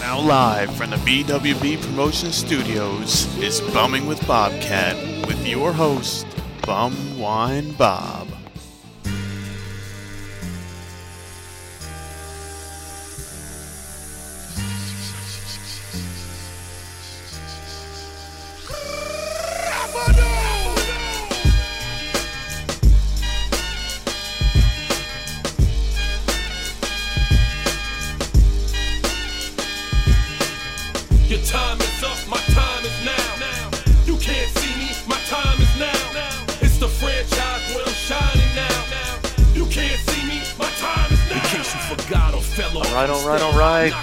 Now live from the BWB Promotion Studios is Bumming with Bobcat with your host, Bum Wine Bob.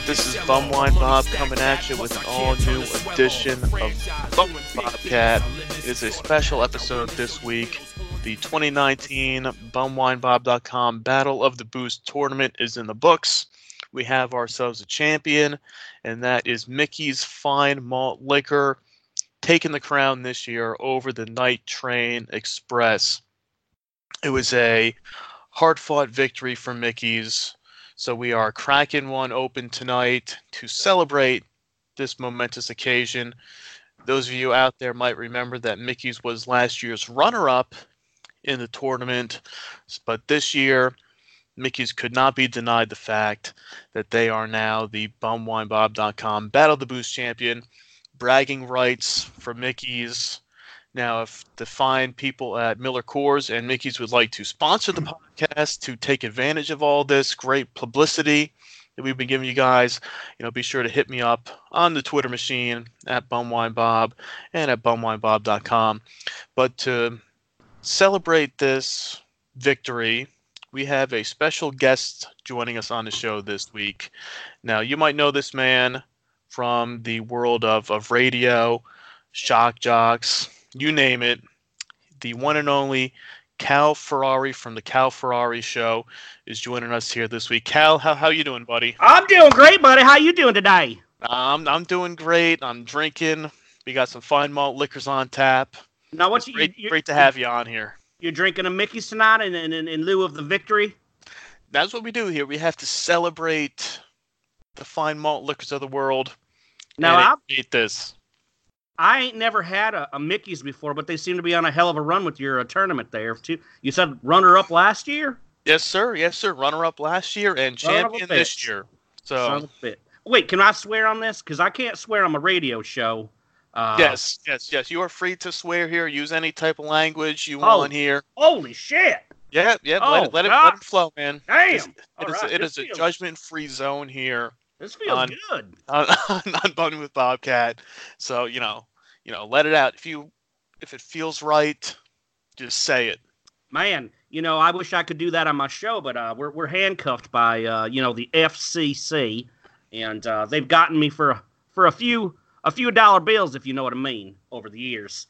This is Bum Wine Bob coming at you with an all-new edition of Bum Bobcat. It is a special episode this week. The 2019 BumWineBob.com Battle of the Boost Tournament is in the books. We have ourselves a champion, and that is Mickey's Fine Malt Liquor, taking the crown this year over the Night Train Express. It was a hard-fought victory for Mickey's. So we are cracking one open tonight to celebrate this momentous occasion. Those of you out there might remember that Mickey's was last year's runner-up in the tournament, but this year Mickey's could not be denied the fact that they are now the BumWineBob.com Battle of the Boost champion. Bragging rights for Mickey's. Now, if the fine people at Miller Coors and Mickey's would like to sponsor the podcast to take advantage of all this great publicity that we've been giving you guys, be sure to hit me up on the Twitter machine at BumWineBob and at BumWineBob.com. But to celebrate this victory, we have a special guest joining us on the show this week. Now, you might know this man from the world of radio, shock jocks, you name it, the one and only Cal Ferrari from the Cal Ferrari Show is joining us here this week. Cal, how you doing, buddy? I'm doing great, buddy. How you doing today? I'm doing great. I'm drinking. We got some fine malt liquors on tap. Now, great to have you on here. You're drinking a Mickey's tonight in lieu of the victory? That's what we do here. We have to celebrate the fine malt liquors of the world. Now, I hate this. I ain't never had a Mickey's before, but they seem to be on a hell of a run with your tournament there, too. You said runner-up last year? Yes, sir. Runner-up last year and champion this year. So. Son of a bitch. Wait, can I swear on this? Because I can't swear on a radio show. Yes. You are free to swear here. Use any type of language you want here. Holy shit! Yeah. Oh, let it flow, man. Damn. It is a judgment-free zone here. This feels good. On Bun with Bobcat. So you know, let it out. If it feels right, just say it. Man, I wish I could do that on my show, but we're handcuffed by the FCC, and they've gotten me for a few dollar bills, if you know what I mean, over the years.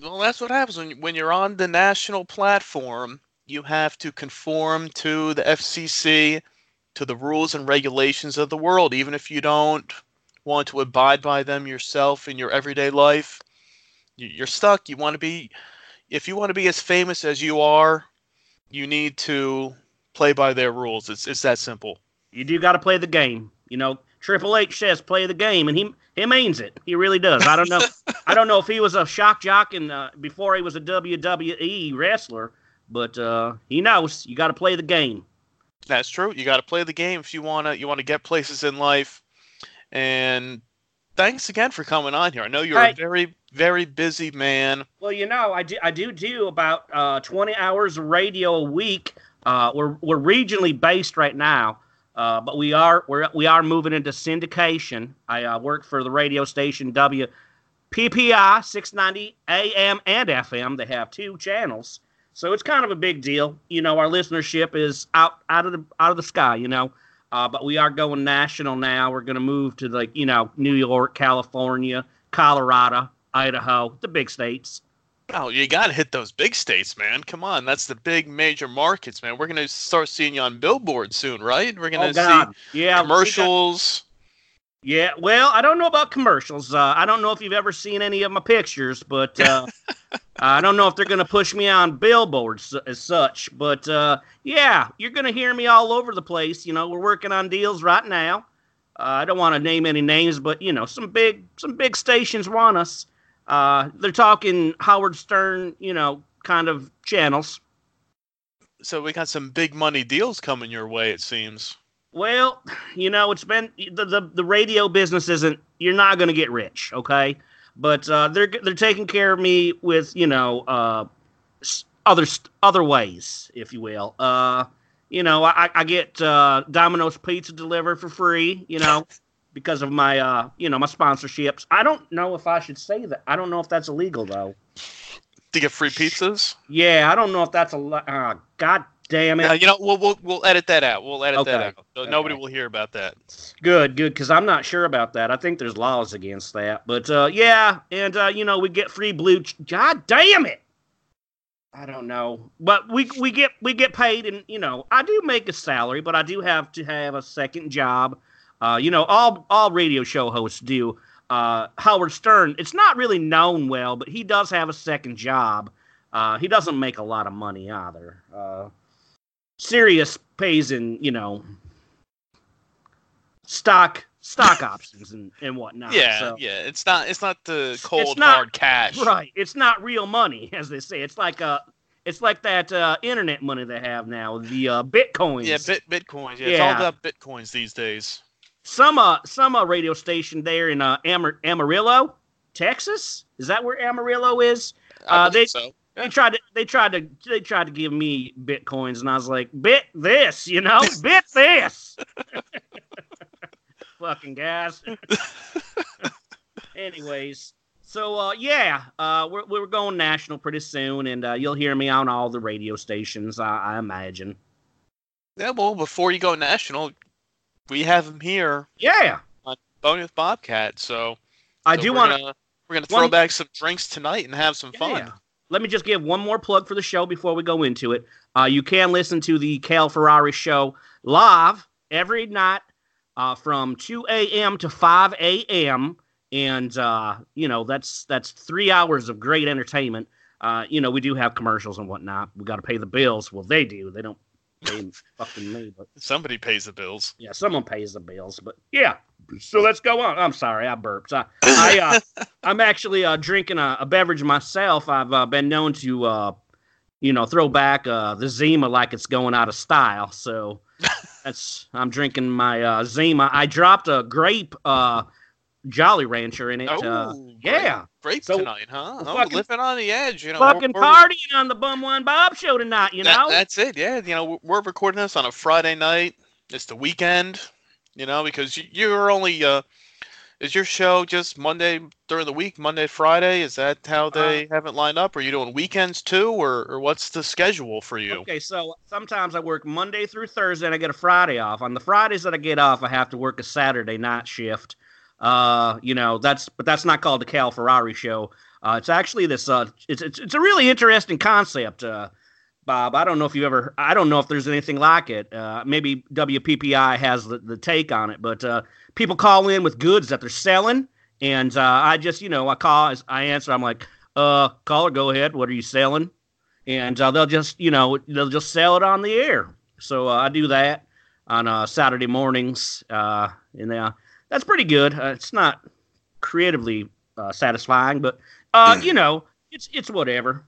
Well, that's what happens when you're on the national platform. You have to conform to the FCC, to the rules and regulations of the world, even if you don't want to abide by them yourself in your everyday life. You're stuck. If you want to be as famous as you are, you need to play by their rules. It's that simple. You do got to play the game. Triple H says play the game, and he means it. He really does. I don't know. I don't know if he was a shock jock and before he was a WWE wrestler, but he knows you got to play the game. That's true. You got to play the game if you want to get places in life. And thanks again for coming on here. I know you're a very, very busy man. Well, I do about 20 hours of radio a week. We're regionally based right now, but we are moving into syndication. I work for the radio station WPPI 690 AM and FM. They have two channels, so it's kind of a big deal. Our listenership is out of the sky. But we are going national now. We're going to move to New York, California, Colorado, Idaho, the big states. Oh, you got to hit those big states, man. Come on. That's the big major markets, man. We're going to start seeing you on billboards soon, right? We're going to see commercials. Yeah, well, I don't know about commercials. I don't know if you've ever seen any of my pictures, but I don't know if they're going to push me on billboards as such. But, you're going to hear me all over the place. We're working on deals right now. I don't want to name any names, but, some big stations want us. They're talking Howard Stern, kind of channels. So we got some big money deals coming your way, it seems. Well, it's been the radio business isn't. You're not going to get rich, okay? But they're taking care of me with other ways, if you will. I get Domino's Pizza delivered for free, because of my my sponsorships. I don't know if I should say that. I don't know if that's illegal though. To get free pizzas? Yeah, I don't know if that's God. Damn it! We'll edit that out. So okay. Nobody will hear about that. Good, because I'm not sure about that. I think there's laws against that. But we get free blue. God damn it! I don't know, but we get paid, and I do make a salary, but I do have to have a second job. All radio show hosts do. Howard Stern, it's not really known well, but he does have a second job. He doesn't make a lot of money either. Sirius pays in, stock options and whatnot. Yeah, so. Yeah. It's not the hard cash. Right. It's not real money, as they say. It's like that internet money they have now, the Bitcoins. Yeah, Bitcoins. Yeah, it's all about Bitcoins these days. Some radio station there in Amarillo, Texas. Is that where Amarillo is? I believe so. They tried to give me Bitcoins, and I was like, "Bit this, bit this." Fucking guys. Anyways, so we're going national pretty soon, and you'll hear me on all the radio stations, I imagine. Yeah, well, before you go national, we have them here. Yeah, on Bone with Bobcat. So I do want to. We're gonna throw back some drinks tonight and have some fun. Yeah. Let me just give one more plug for the show before we go into it. You can listen to the Cal Ferrari Show live every night from 2 a.m. to 5 a.m. And, that's 3 hours of great entertainment. We do have commercials and whatnot. We got to pay the bills. Well, they do. They don't pay fucking me. But somebody pays the bills. Yeah, someone pays the bills. But, yeah. So let's go on. I'm sorry, I burped. I'm actually drinking a beverage myself. I've been known to, throw back the Zima like it's going out of style. So Yes, I'm drinking my Zima. I dropped a grape Jolly Rancher in it. Oh, yeah. Grape so, tonight, huh? Oh, fucking, living on the edge. You know, fucking partying on the Bum Wine Bob Show tonight, you know? That's it, yeah. You know, we're recording this on a Friday night. It's the weekend, you know, because you're only... is your show just Monday during the week, Monday, Friday? Is that how they have it lined up? Are you doing weekends too, or what's the schedule for you? Okay, so sometimes I work Monday through Thursday, and I get a Friday off. On the Fridays that I get off, I have to work a Saturday night shift. You know, that's not called the Cal Ferrari Show. It's actually this. It's a really interesting concept, Bob. I don't know if there's anything like it. Maybe WPPI has the take on it, but. People call in with goods that they're selling, and I just, you know, I call, I answer, I'm like, caller, go ahead, what are you selling? And they'll just sell it on the air. So I do that on Saturday mornings, and that's pretty good. It's not creatively satisfying, but you know, it's whatever.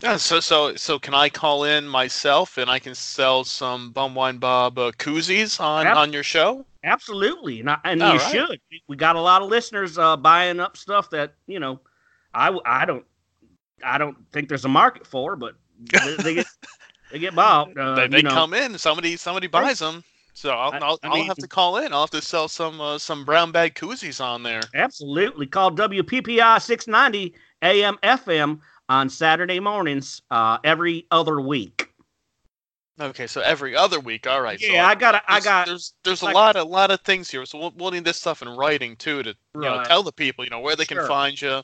Yeah, so can I call in myself and I can sell some Bum Wine Bob koozies on your show? Absolutely, and you should. We got a lot of listeners buying up stuff that, you know, I don't think there's a market for, but they get bought. They come in. Somebody buys them. So I'll have to call in. I'll have to sell some brown bag koozies on there. Absolutely. Call WPPI 690 AM FM on Saturday mornings every other week. Okay, so every other week, all right. Yeah, so there's a lot of things here, so we'll need this stuff in writing too to you know, tell the people, you know, where they can find you.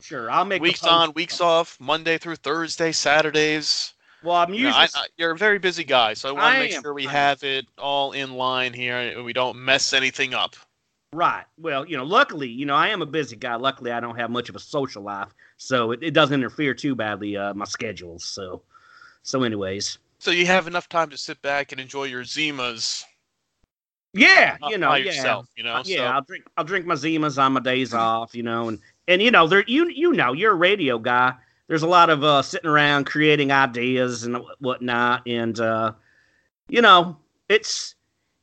Sure, I'll make weeks on, weeks off, Monday through Thursday, Saturdays. Well, I'm usually you're a very busy guy, so I want to make sure we have it all in line here and we don't mess anything up. Right. Well, you know, luckily, you know, I am a busy guy. Luckily, I don't have much of a social life, so it doesn't interfere too badly my schedules. So anyways. So you have enough time to sit back and enjoy your Zimas. Yeah, you know, yourself, you know. Yeah, so. I'll drink my Zimas on my days off, you know, and you know, there you know, you're a radio guy. There's a lot of sitting around creating ideas and whatnot, and you know, it's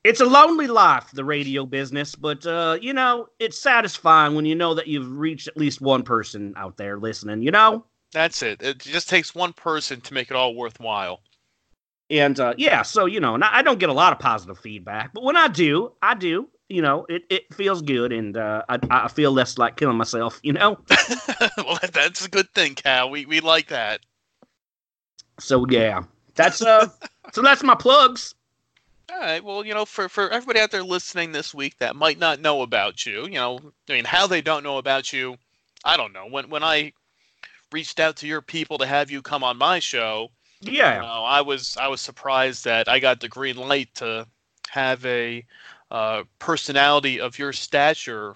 a lonely life, the radio business, but you know, it's satisfying when you know that you've reached at least one person out there listening, you know. That's it. It just takes one person to make it all worthwhile. And, yeah, so, you know, and I don't get a lot of positive feedback, but when I do, you know, it feels good. And, I feel less like killing myself, you know? Well, that's a good thing, Cal. We like that. So, yeah, that's, so that's my plugs. All right. Well, you know, for everybody out there listening this week that might not know about you, I mean, how they don't know about you, I don't know. When I reached out to your people to have you come on my show, yeah, you know, I was surprised that I got the green light to have a personality of your stature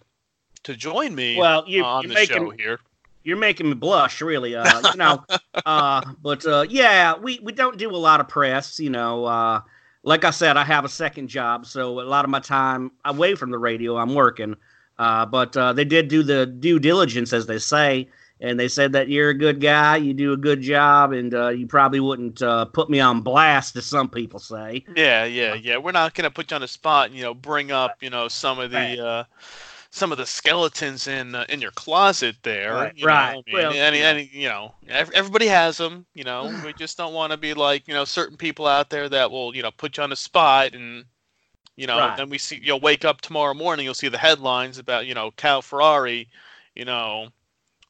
to join me on the show here. You're making me blush, really. You know, but yeah, we don't do a lot of press. You know, like I said, I have a second job, so a lot of my time away from the radio, I'm working. But they did do the due diligence, as they say. And they said that you're a good guy, you do a good job, and you probably wouldn't put me on blast, as some people say. Yeah. We're not going to put you on the spot and, you know, bring up, you know, some of the skeletons in your closet there. Right. I mean, well, any, you know, everybody has them. You know, we just don't want to be like, you know, certain people out there that will, you know, put you on the spot and. You know, then we see you'll wake up tomorrow morning, you'll see the headlines about, you know, Cal Ferrari, you know,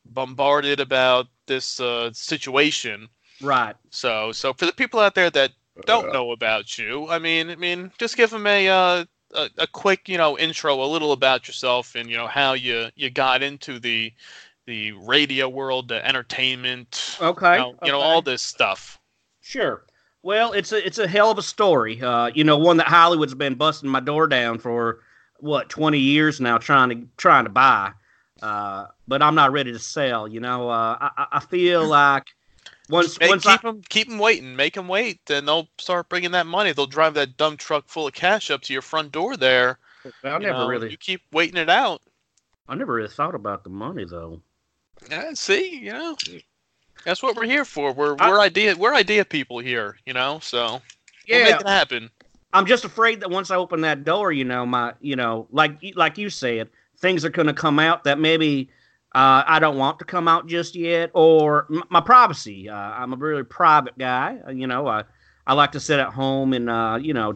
bombarded about this situation. Right. So for the people out there that don't know about you, I mean, just give them a quick, you know, intro, a little about yourself and, you know, how you got into the radio world, the entertainment, you know, all this stuff. Sure. Well, it's a hell of a story. You know, one that Hollywood's been busting my door down for what 20 years now, trying to buy. But I'm not ready to sell. You know, I feel like once keep them waiting, make them wait, then they'll start bringing that money. They'll drive that dumb truck full of cash up to your front door there. You keep waiting it out. I never really thought about the money though. Yeah, see, you know. That's what we're here for. We're idea people here, you know. So we'll make it happen. I'm just afraid that once I open that door, like you said, things are going to come out that maybe I don't want to come out just yet, or my privacy. I'm a really private guy. I like to sit at home and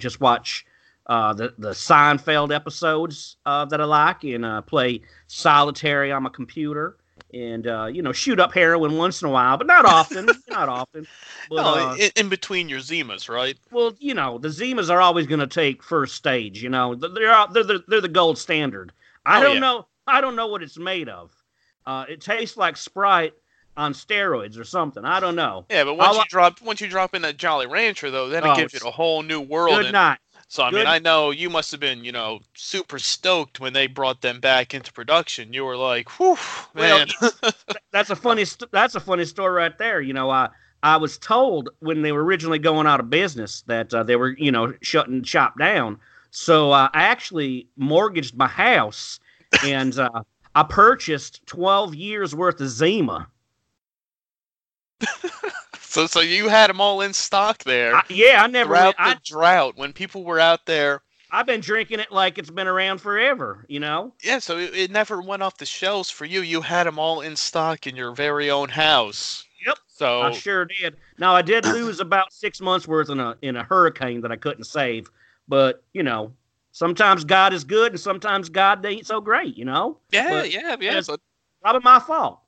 just watch the Seinfeld episodes that I like, and play solitaire on my computer, and shoot up heroin once in a while, but not often. But, in between your Zimas, right? Well, the Zimas are always going to take first stage. They're the gold standard. I don't know. I don't know what it's made of. It tastes like Sprite on steroids or something. I don't know. Yeah, but once you drop in that Jolly Rancher, though, then it gives it a whole new world. Good night. So, I know you must have been, super stoked when they brought them back into production. You were like, whew, man. Well, that's a funny story right there. I was told when they were originally going out of business that they were, shutting the shop down. So I actually mortgaged my house, and I purchased 12 years worth of Zima. So you had them all in stock there. Throughout the drought, when people were out there. I've been drinking it like it's been around forever, Yeah, so it never went off the shelves for you. You had them all in stock in your very own house. Yep, so I sure did. Now, I did lose about 6 months' worth in a hurricane that I couldn't save. But, sometimes God is good, and sometimes God ain't so great, Yeah, but yeah. It's probably my fault,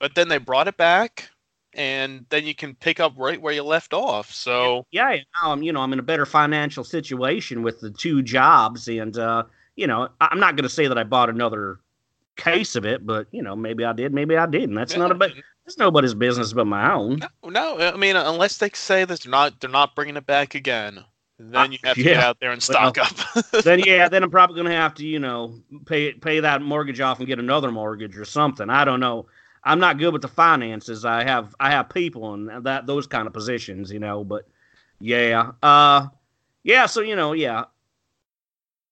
But then they brought it back. And then you can pick up right where you left off. So yeah, now I'm in a better financial situation with the two jobs, and I'm not going to say that I bought another case of it, but maybe I did, maybe I didn't. That's nobody's business but my own. No, I mean, unless they say that they're not bringing it back again, then you have to get out there and stock up. then I'm probably going to have to pay that mortgage off and get another mortgage or something. I don't know. I'm not good with the finances. I have people in those kind of positions, But yeah, So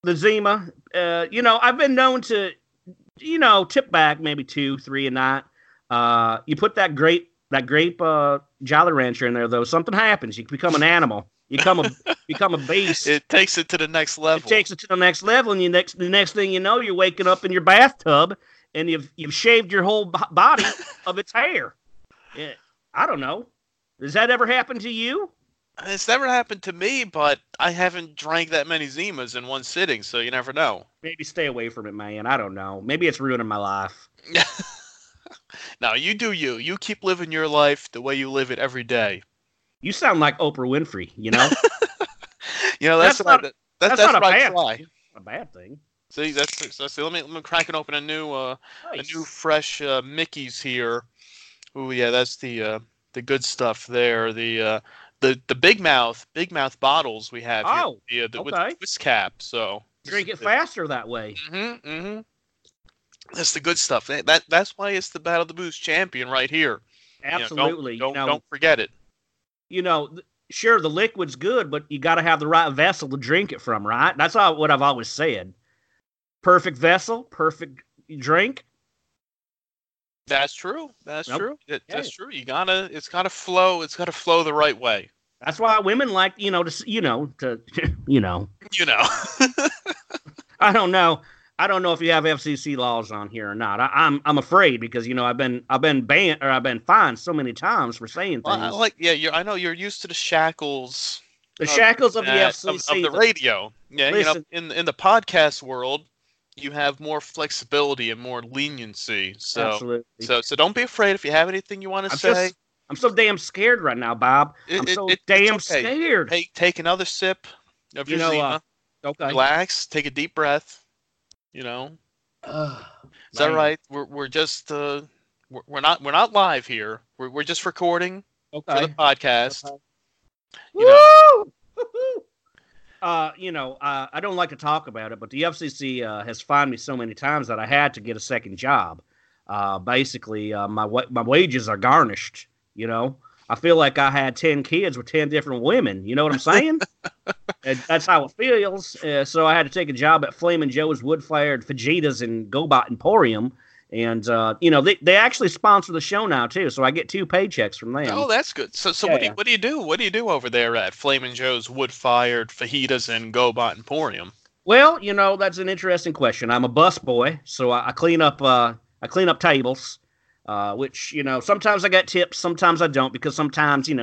the Zima. I've been known to, tip back maybe 2, 3 a night. You put that grape Jolly Rancher in there, though, something happens. You become an animal. You become a beast. It takes it to the next level. And the next thing you know, you're waking up in your bathtub. And you've shaved your whole body of its hair. Yeah, I don't know. Has that ever happened to you? It's never happened to me, but I haven't drank that many Zimas in one sitting, so you never know. Maybe stay away from it, man. I don't know. Maybe it's ruining my life. No, you do you. You keep living your life the way you live it every day. You sound like Oprah Winfrey, That's not a bad thing. See, that's let me crack and open a new nice. A new fresh Mickey's here. Oh yeah, that's the good stuff there. The big mouth bottles we have here. With the twist cap. So drink it faster that way. Mm-hmm, mm-hmm. That's the good stuff. That's why it's the Battle of the Boost champion right here. Absolutely. Don't forget it. Sure, the liquid's good, but you got to have the right vessel to drink it from, right? That's what I've always said. Perfect vessel, perfect drink. That's true. That's true. That's true. It's gotta flow. It's gotta flow the right way. That's why women like, I don't know if you have FCC laws on here or not. I'm afraid because I've been banned or I've been fined so many times for saying things. I know you're used to the shackles. The shackles of the FCC of the radio. Yeah, in the podcast world. You have more flexibility and more leniency. So, absolutely. So don't be afraid if you have anything you want to say. I'm so damn scared right now, Bob. I'm scared. Hey, take another sip of your Zima. Relax. Take a deep breath. Is that right? We're just we're not live here. We're just recording for the podcast. Okay. Woo! I don't like to talk about it, but the FCC has fined me so many times that I had to get a second job. My wages are garnished. I feel like I had 10 kids with 10 different women. You know what I'm saying? And that's how it feels. So I had to take a job at Flaming Joe's Wood Fired Fajitas and GoBot Emporium, And, you know, they actually sponsor the show now, too, so I get two paychecks from them. Oh, that's good. So yeah, what do you do over there at Flaming Joe's Wood Fired Fajitas and GoBot Emporium? Well, you know, that's an interesting question. I'm a busboy, so I clean up tables, which, you know, sometimes I get tips, sometimes I don't, because sometimes, you know.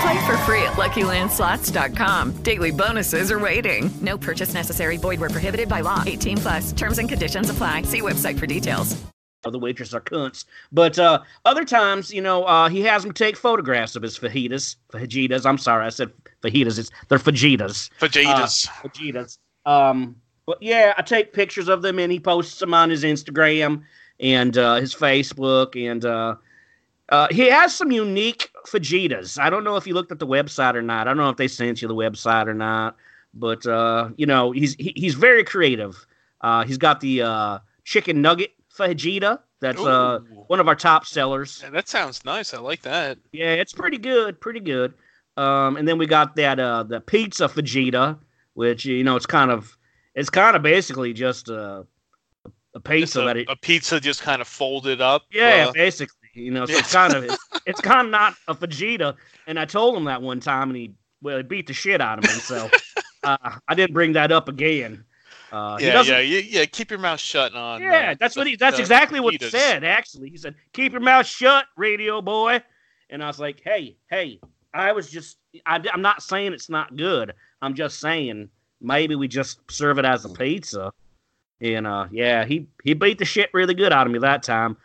Play for free at LuckyLandSlots.com. Daily bonuses are waiting. No purchase necessary. Void where prohibited by law. 18+. Terms and conditions apply. See website for details. The waitresses are cunts. But other times, you know, he has them take photographs of his fajitas. Fajitas. I'm sorry, I said fajitas. They're fajitas. Fajitas. Fajitas. But yeah, I take pictures of them, and he posts them on his Instagram and his Facebook, and he has some unique fajitas. I don't know if you looked at the website or not. I don't know if they sent you the website or not. But, you know, he's very creative. He's got the chicken nugget fajita. That's one of our top sellers. Yeah, that sounds nice. I like that. Yeah, it's pretty good. Pretty good. And then we got that the pizza fajita, which, you know, it's kind of basically just a pizza. A pizza just kind of folded up. Yeah, basically. You know, so yes. it's kind of not a fajita. And I told him that one time, and he beat the shit out of him. So I didn't bring that up again. Yeah. Keep your mouth shut on. Yeah, that's exactly what he said. Actually, he said, "Keep your mouth shut, radio boy." And I was like, "Hey, I'm not saying it's not good. I'm just saying maybe we just serve it as a pizza." And yeah, he beat the shit really good out of me that time.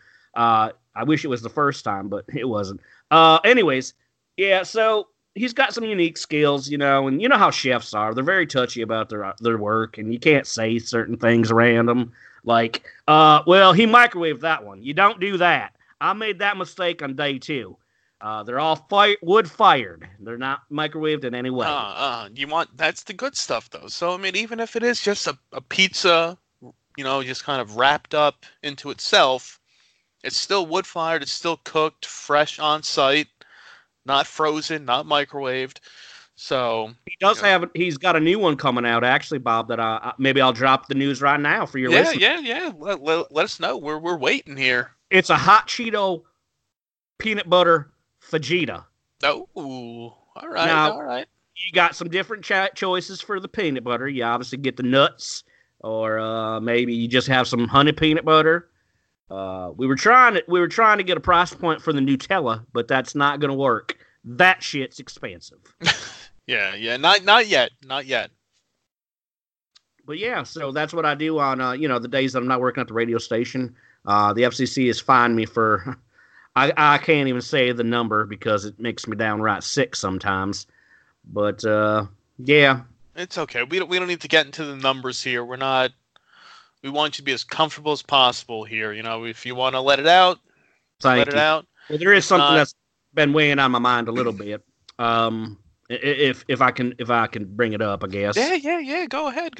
I wish it was the first time, but it wasn't. Anyways, yeah, so he's got some unique skills, you know, and you know how chefs are. They're very touchy about their work, and you can't say certain things around them. Like, well, he microwaved that one. You don't do that. I made that mistake on day two. They're all wood-fired. They're not microwaved in any way. That's the good stuff, though. So, I mean, even if it is just a pizza, you know, just kind of wrapped up into itself, it's still wood-fired. It's still cooked, fresh on-site, not frozen, not microwaved. So he does have. He's got a new one coming out, actually, Bob. That maybe I'll drop the news right now for your listeners. Yeah. Let us know. We're waiting here. It's a hot Cheeto peanut butter fajita. Oh, all right, now, all right. You got some different choices for the peanut butter. You obviously get the nuts, or maybe you just have some honey peanut butter. We were trying to get a price point for the Nutella, but that's not going to work. That shit's expensive. Yeah, not yet. But yeah, so that's what I do on you know, the days that I'm not working at the radio station. The FCC has fined me for I can't even say the number because it makes me downright sick sometimes. But yeah, it's okay. We don't need to get into the numbers here. We're not. We want you to be as comfortable as possible here. You know, if you want to let it out, let it out. Well, there is something that's been weighing on my mind a little bit. If I can bring it up, I guess. Yeah. Go ahead.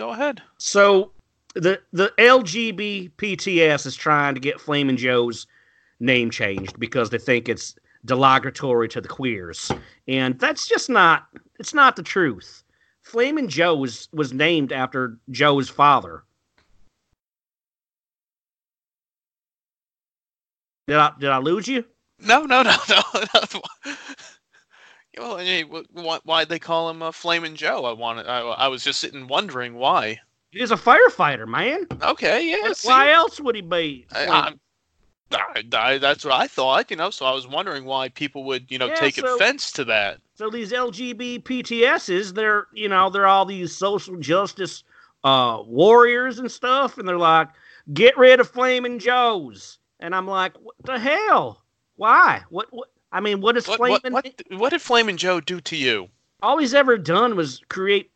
So the LGBTPS is trying to get Flamin' Joe's name changed because they think it's derogatory to the queers, and that's just not. It's not the truth. Flamin' Joe was named after Joe's father. Did I lose you? No. Well, hey, why'd they call him Flamin' Joe? I was just sitting wondering why. He's a firefighter, man. Okay, yeah. Why else would he be? I, That's what I thought, you know, so I was wondering why people would, you know, take offense to that. So these LGBTSs, they're, you know, they're all these social justice warriors and stuff, and they're like, get rid of Flaming Joe's. And I'm like, what the hell? Why? What? I mean, what is Flaming... What did Flaming Joe do to you? All he's ever done was create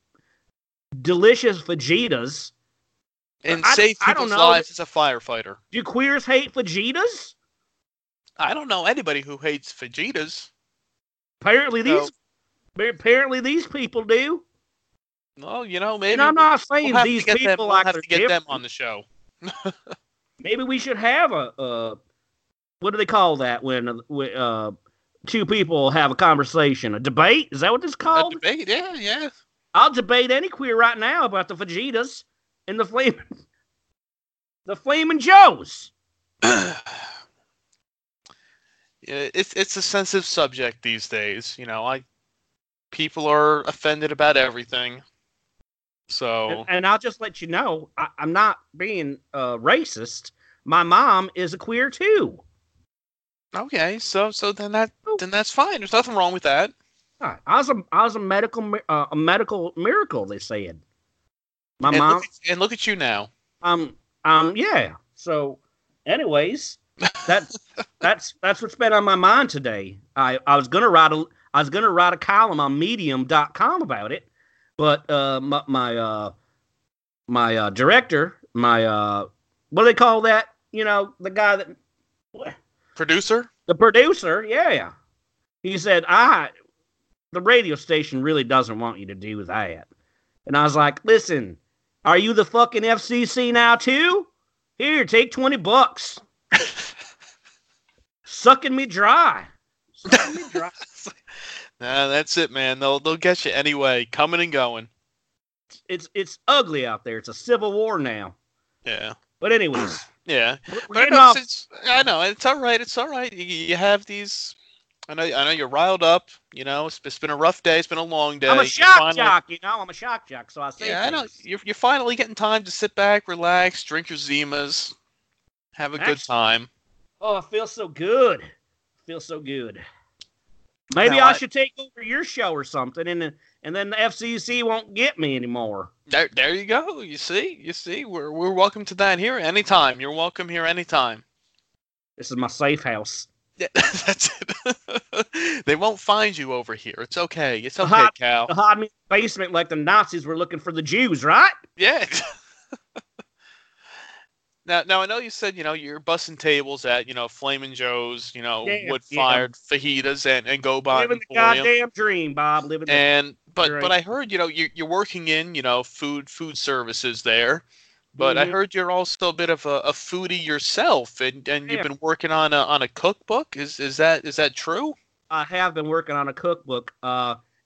delicious fajitas. And save people's lives as a firefighter. Do queers hate fajitas? I don't know anybody who hates fajitas. Apparently these people do. Well, you know, maybe... And I'm not saying these people are different. We'll have to get them on the show. Maybe we should have a what do they call that when two people have a conversation? A debate? Is that what it's called? A debate, yeah. I'll debate any queer right now about the fajitas and the Flaming Joes. Yeah, it's a sensitive subject these days. You know, people are offended about everything. So, and I'll just let you know, I'm not being racist. My mom is a queer too. Okay, so then that's fine. There's nothing wrong with that. All right. I was a medical miracle. They said. My mom. Look at you now. Yeah. So, anyways, that's what's been on my mind today. I was gonna write a column on Medium.com about it. But my director, my what do they call that? You know, the guy that producer. The producer, yeah. He said, the radio station really doesn't want you to do that." And I was like, "Listen, are you the fucking FCC now too? Here, take $20, sucking me dry." Nah, that's it, man. They'll get you anyway, coming and going. It's ugly out there. It's a civil war now. Yeah. But anyways. Yeah. I know. It's all right. You have these. I know you're iled up. You know, it's been a rough day. It's been a long day. I'm a shock jock. So I say. Yeah, things. I know. You're finally getting time to sit back, relax, drink your Zimas, have a good time. Oh, I feel so good. Maybe now I should take over your show or something, and then the FCC won't get me anymore. There you go. You see, we're welcome to that here anytime. You're welcome here anytime. This is my safe house. Yeah, that's it. They won't find you over here. It's okay, Cal. They'll hide me in the basement like the Nazis were looking for the Jews, right? Yeah. Now I know you said, you know, you're bussing tables at, you know, Flamin' Joe's, you know, wood-fired fajitas and GoBot Emporium. Living the goddamn dream, Bob. But I heard, you know, you're working in, you know, food services there. But I heard you're also a bit of a foodie yourself, and you've been working on a cookbook. Is that true? I have been working on a cookbook.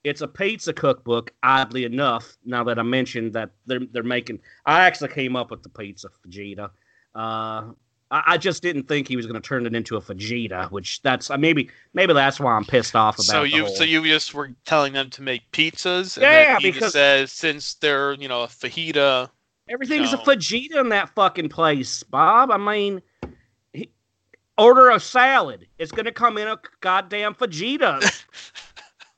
It's a pizza cookbook, oddly enough. Now that I mentioned that they're making, I actually came up with the pizza fajita. I just didn't think he was going to turn it into a fajita, which that's maybe that's why I'm pissed off about. So you just were telling them to make pizzas, and he just says since they're, you know, a fajita, everything's a fajita in that fucking place, Bob. I mean, order a salad; it's going to come in a goddamn fajita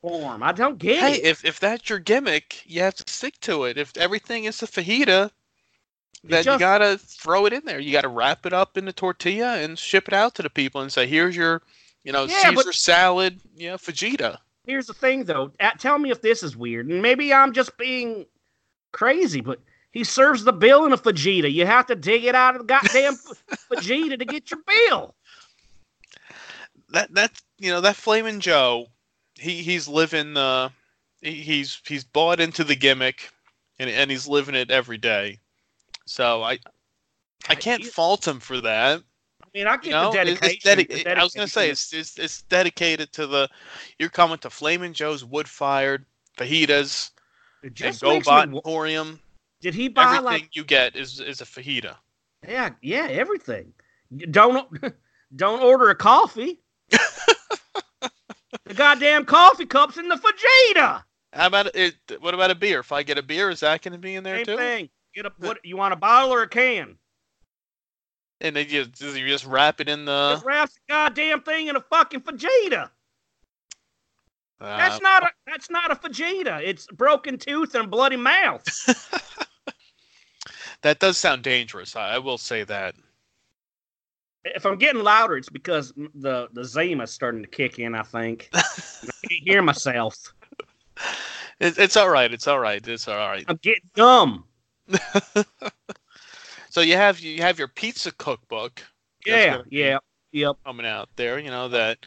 form. I don't get it. Hey, if that's your gimmick, you have to stick to it. If everything is a fajita. Then you gotta throw it in there. You gotta wrap it up in the tortilla and ship it out to the people and say, "Here's your, you know, Caesar salad, you know, fajita." Here's the thing, though. Tell me if this is weird, and maybe I'm just being crazy. But he serves the bill in a fajita. You have to dig it out of the goddamn fajita to get your bill. That Flamin' Joe, he's living the, he's bought into the gimmick, and he's living it every day. So I can't fault him for that. I mean, I get the dedication. I was going to say it's dedicated to the. You're coming to Flamin' Joe's wood-fired fajitas and GoBot Emporium. Did he buy everything you get is a fajita? Yeah, everything. Don't order a coffee. The goddamn coffee cup's in the fajita. How about it? What about a beer? If I get a beer, is that going to be in there too? Same thing. What, you want a bottle or a can? And they just wrap it in the... Just wrap the goddamn thing in a fucking fajita. That's not a fajita. It's broken tooth and a bloody mouth. That does sound dangerous. I will say that. If I'm getting louder, it's because the Zima's starting to kick in, I think. I can't hear myself. It's all right. It's all right. I'm getting dumb. So you have your pizza cookbook. Yeah. Coming out there, that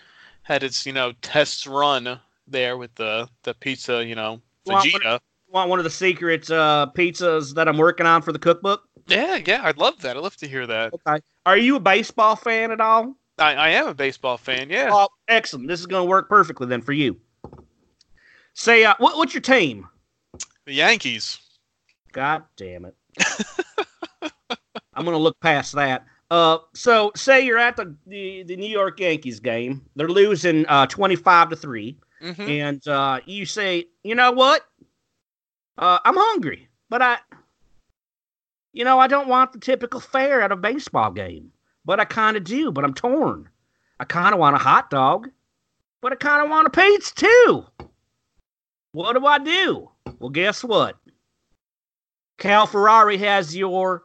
had its tests run there with the pizza, fajita. Want one of the secret pizzas that I'm working on for the cookbook? Yeah, I'd love that. I'd love to hear that. Okay. Are you a baseball fan at all? I am a baseball fan, yeah. Oh, excellent. This is going to work perfectly then for you. Say, what's your team? The Yankees. God damn it. I'm going to look past that. So, say you're at the New York Yankees game. They're losing 25-3. Mm-hmm. And you say, you know what? I'm hungry, but I don't want the typical fare at a baseball game, but I kind of do, but I'm torn. I kind of want a hot dog, but I kind of want a pizza too. What do I do? Well, guess what? Cal Ferrari has your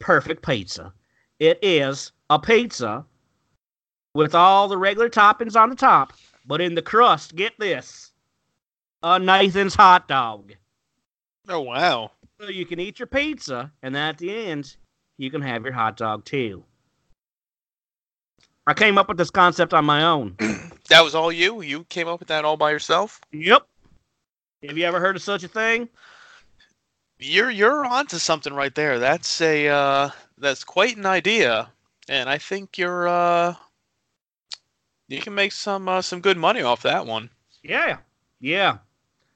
perfect pizza. It is a pizza with all the regular toppings on the top, but in the crust, get this, a Nathan's hot dog. Oh, wow. So you can eat your pizza, and then at the end, you can have your hot dog, too. I came up with this concept on my own. That was all you? You came up with that all by yourself? Yep. Have you ever heard of such a thing? You're onto something right there. That's that's quite an idea, and I think you can make some good money off that one. Yeah.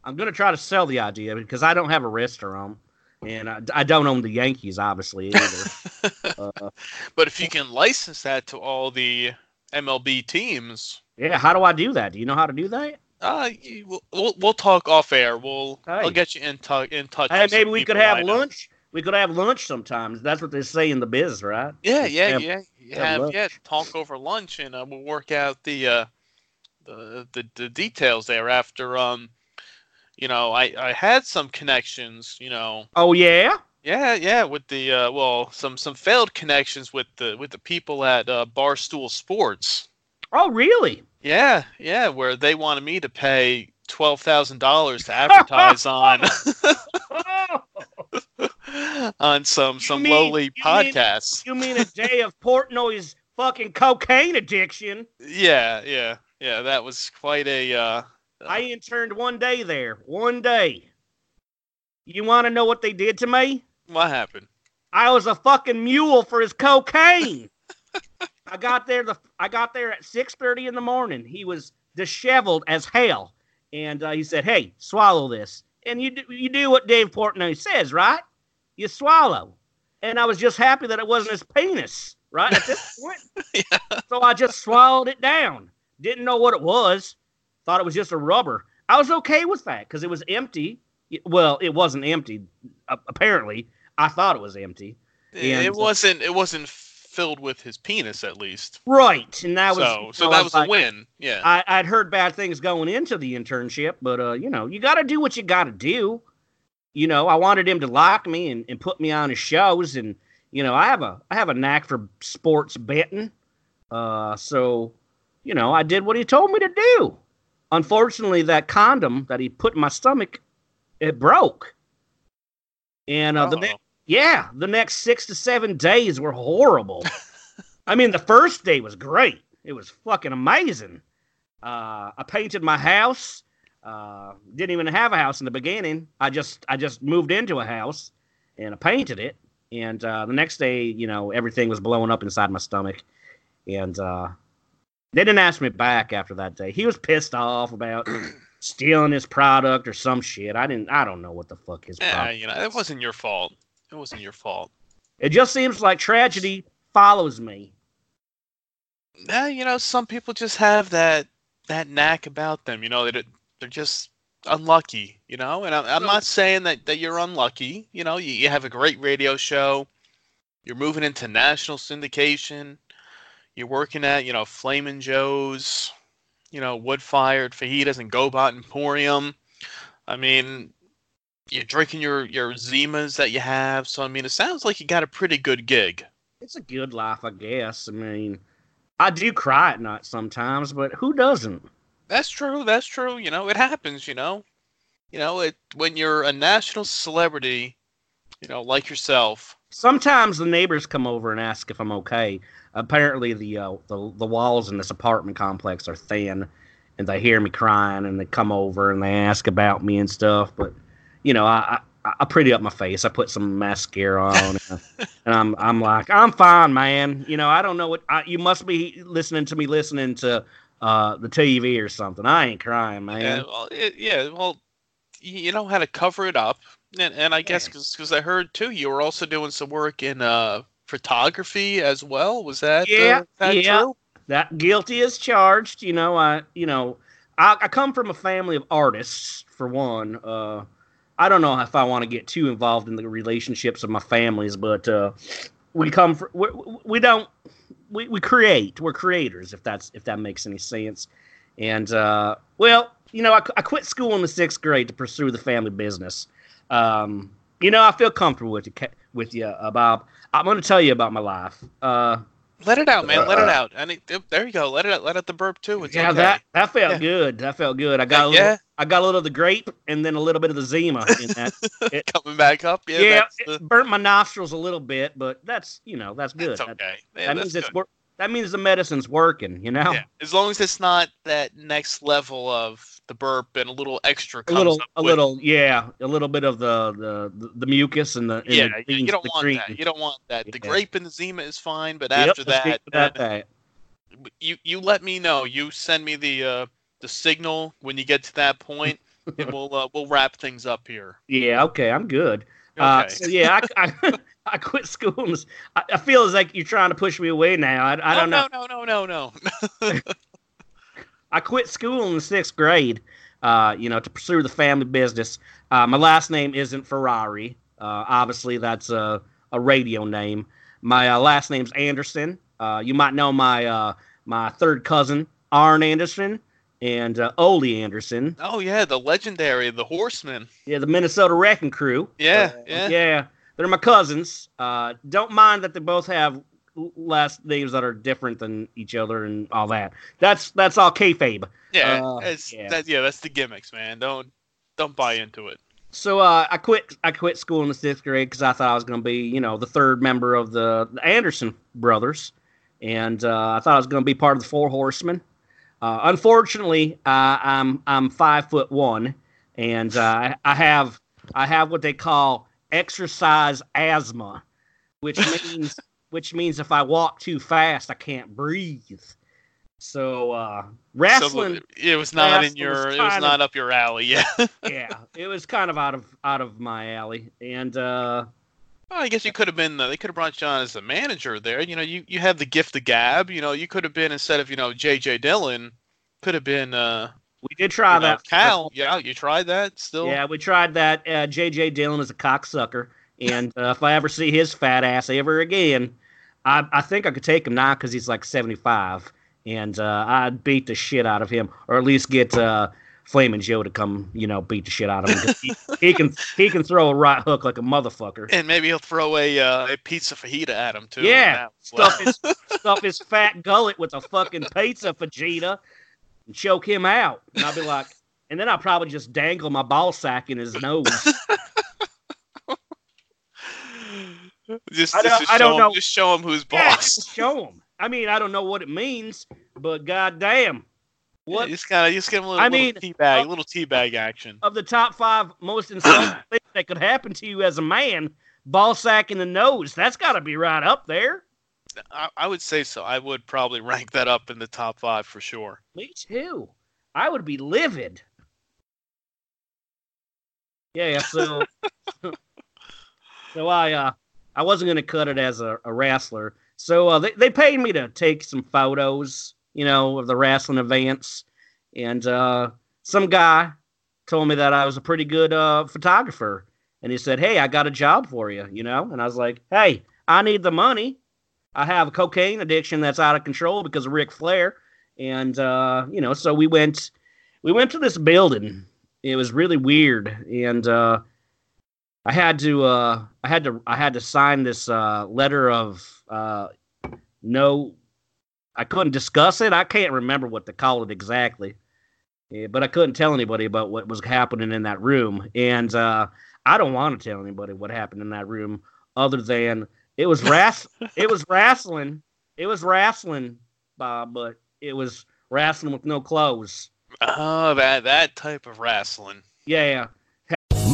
I'm going to try to sell the idea because I don't have a restaurant, and I don't own the Yankees, obviously, either. But if you can license that to all the MLB teams... Yeah, how do I do that? Do you know how to do that? We'll talk off air. I'll get you in touch. Hey, maybe we could have lunch. We could have lunch sometimes. That's what they say in the biz, right? Yeah. You have talk over lunch, and we'll work out the details there after... I had some connections, Oh yeah? Yeah, with the some failed connections with the people at Barstool Sports. Oh really? Yeah, where they wanted me to pay $12,000 to advertise on some lowly podcasts. You mean a day of Portnoy's fucking cocaine addiction? Yeah, that was quite a I interned one day there. One day. You want to know what they did to me? What happened? I was a fucking mule for his cocaine. I got there at 6:30 in the morning. He was disheveled as hell, and he said, "Hey, swallow this." And you do what Dave Portnoy says, right? You swallow. And I was just happy that it wasn't his penis, right? At this point, yeah. So I just swallowed it down. Didn't know what it was. Thought it was just a rubber. I was okay with that because it was empty. Well, it wasn't empty. Apparently, I thought it was empty. And it wasn't. It wasn't filled with his penis, at least. Right, and that was so. That was a win. Yeah, I'd heard bad things going into the internship, but you got to do what you got to do. I wanted him to like me and put me on his shows, and I have a knack for sports betting. So I did what he told me to do. Unfortunately, that condom that he put in my stomach, it broke. And the next 6 to 7 days were horrible. I mean, the first day was great. It was fucking amazing. I painted my house. Didn't even have a house in the beginning. I just moved into a house, and I painted it. And the next day, everything was blowing up inside my stomach. And... They didn't ask me back after that day. He was pissed off about stealing his product or some shit. I don't know what the fuck his product was. It wasn't your fault. It just seems like tragedy follows me. Some people just have that knack about them. They're just unlucky, And I'm not saying that you're unlucky. You have a great radio show. You're moving into national syndication. You're working at, you know, Flaming Joe's, you know, Wood Fired Fajitas and GoBot Emporium. I mean, you're drinking your Zimas that you have. So, I mean, it sounds like you got a pretty good gig. It's a good life, I guess. I mean, I do cry at night sometimes, but who doesn't? That's true. That's true. You know, it happens, you know. You know, it when you're a national celebrity, you know, like yourself. Sometimes the neighbors come over and ask if I'm okay. Apparently the walls in this apartment complex are thin, and they hear me crying, and they come over and they ask about me and stuff. But, you know, I pretty up my face. I put some mascara on, and I'm like, I'm fine, man. You know, I don't know what you must be listening to the TV or something. I ain't crying, man. Well, you know how to cover it up. And I guess because I heard, too, you were also doing some work in photography as well. Was that true? That guilty as charged. You know, I come from a family of artists, for one. I don't know if I want to get too involved in the relationships of my families, but we create. We're creators, if that makes any sense. And, well, you know, I quit school in the 6th grade to pursue the family business. You know, I feel comfortable with you, Bob. I'm going to tell you about my life. Let it out, man. Let it out. There you go. Let it out. Let out the burp too. It's okay. that felt good. That felt good. I got a little of the grape and then a little bit of the Zima in that. Coming back up. Yeah. It burnt my nostrils a little bit, but that's, you know, that's good. That's okay. That means the medicine's working, you know? Yeah. As long as it's not that next level of the burp and a little extra comes a little bit of the mucus and the... You don't want that. You don't want that. Yeah. The grape and the Zima is fine, but after that... You let me know. You send me the signal when you get to that point, and we'll wrap things up here. Yeah, okay, I'm good. Okay. I quit school. I feel as like you're trying to push me away now. I don't know. No. I quit school in the 6th grade, you know, to pursue the family business. My last name isn't Ferrari. Obviously, that's a radio name. My last name's Anderson. You might know my third cousin, Arn Anderson, and Ole Anderson. Oh, yeah, the legendary, the horseman. Yeah, the Minnesota Wrecking Crew. Yeah. They're my cousins. Don't mind that they both have last names that are different than each other and all that. That's all kayfabe. Yeah, that's the gimmicks, man. Don't buy into it. So I quit school in the 6th grade because I thought I was going to be, you know, the third member of the Anderson brothers, and I thought I was going to be part of the Four Horsemen. Unfortunately, I'm 5'1", and I have what they call exercise asthma, which means if I walk too fast, I can't breathe. So wrestling, so it was not in your, it was not up your alley. Yeah, yeah, it was kind of out of my alley. And well, I guess you could have been. They could have brought you on as the manager there. You know, you have the gift of gab. You know, you could have been, instead of, you know, J.J. Dillon, could have been. We did try that. Cal, yeah, you tried that still? Yeah, we tried that. J.J. Dillon is a cocksucker, and if I ever see his fat ass ever again, I think I could take him now because he's like 75, and I'd beat the shit out of him, or at least get Flaming Joe to come, you know, beat the shit out of him. He can throw a right hook like a motherfucker. And maybe he'll throw a pizza fajita at him, too. Yeah, stuff his fat gullet with a fucking pizza fajita. Choke him out, and I'll be like, and then I'll probably just dangle my ball sack in his nose. I don't know. Just show him who's boss. Just show him. I mean, I don't know what it means, but goddamn, what? Yeah, just give him a little teabag action. Of the top 5 most insulting things that could happen to you as a man, ball sack in the nose. That's got to be right up there. I would say so. I would probably rank that up in the top 5 for sure. Me too. I would be livid. Yeah, so I wasn't going to cut it as a wrestler. So they paid me to take some photos, you know, of the wrestling events. And some guy told me that I was a pretty good photographer. And he said, hey, I got a job for you, you know. And I was like, hey, I need the money. I have a cocaine addiction that's out of control because of Ric Flair. And, you know, so we went to this building. It was really weird. And, I had to sign this, letter of, no, I couldn't discuss it. I can't remember what to call it exactly, but I couldn't tell anybody about what was happening in that room. And, I don't want to tell anybody what happened in that room other than it was wrestling, Bob, but it was wrestling with no clothes. Oh, that type of wrestling. Yeah.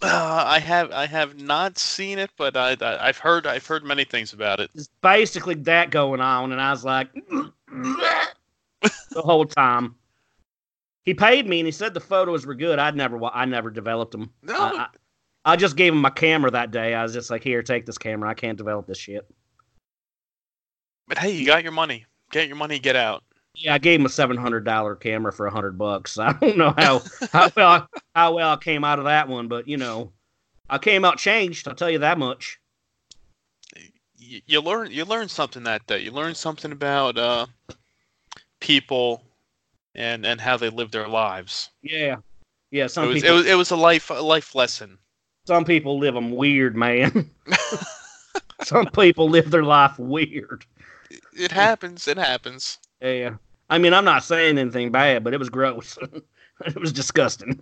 I have not seen it, but I've heard many things about it. It's basically that going on, and I was like, the whole time. He paid me, and he said the photos were good. I never developed them. No. I just gave him my camera that day. I was just like, here, take this camera. I can't develop this shit. But hey, you got your money. Get your money, get out. Yeah, I gave him a $700 camera for $100. I don't know how well I came out of that one, but you know, I came out changed. I'll tell you that much. You learn something that day. You learn something about people and how they live their lives. Yeah. It was a life lesson. Some people live them weird, man. Some people live their life weird. It happens. Yeah. I mean, I'm not saying anything bad, but it was gross. It was disgusting.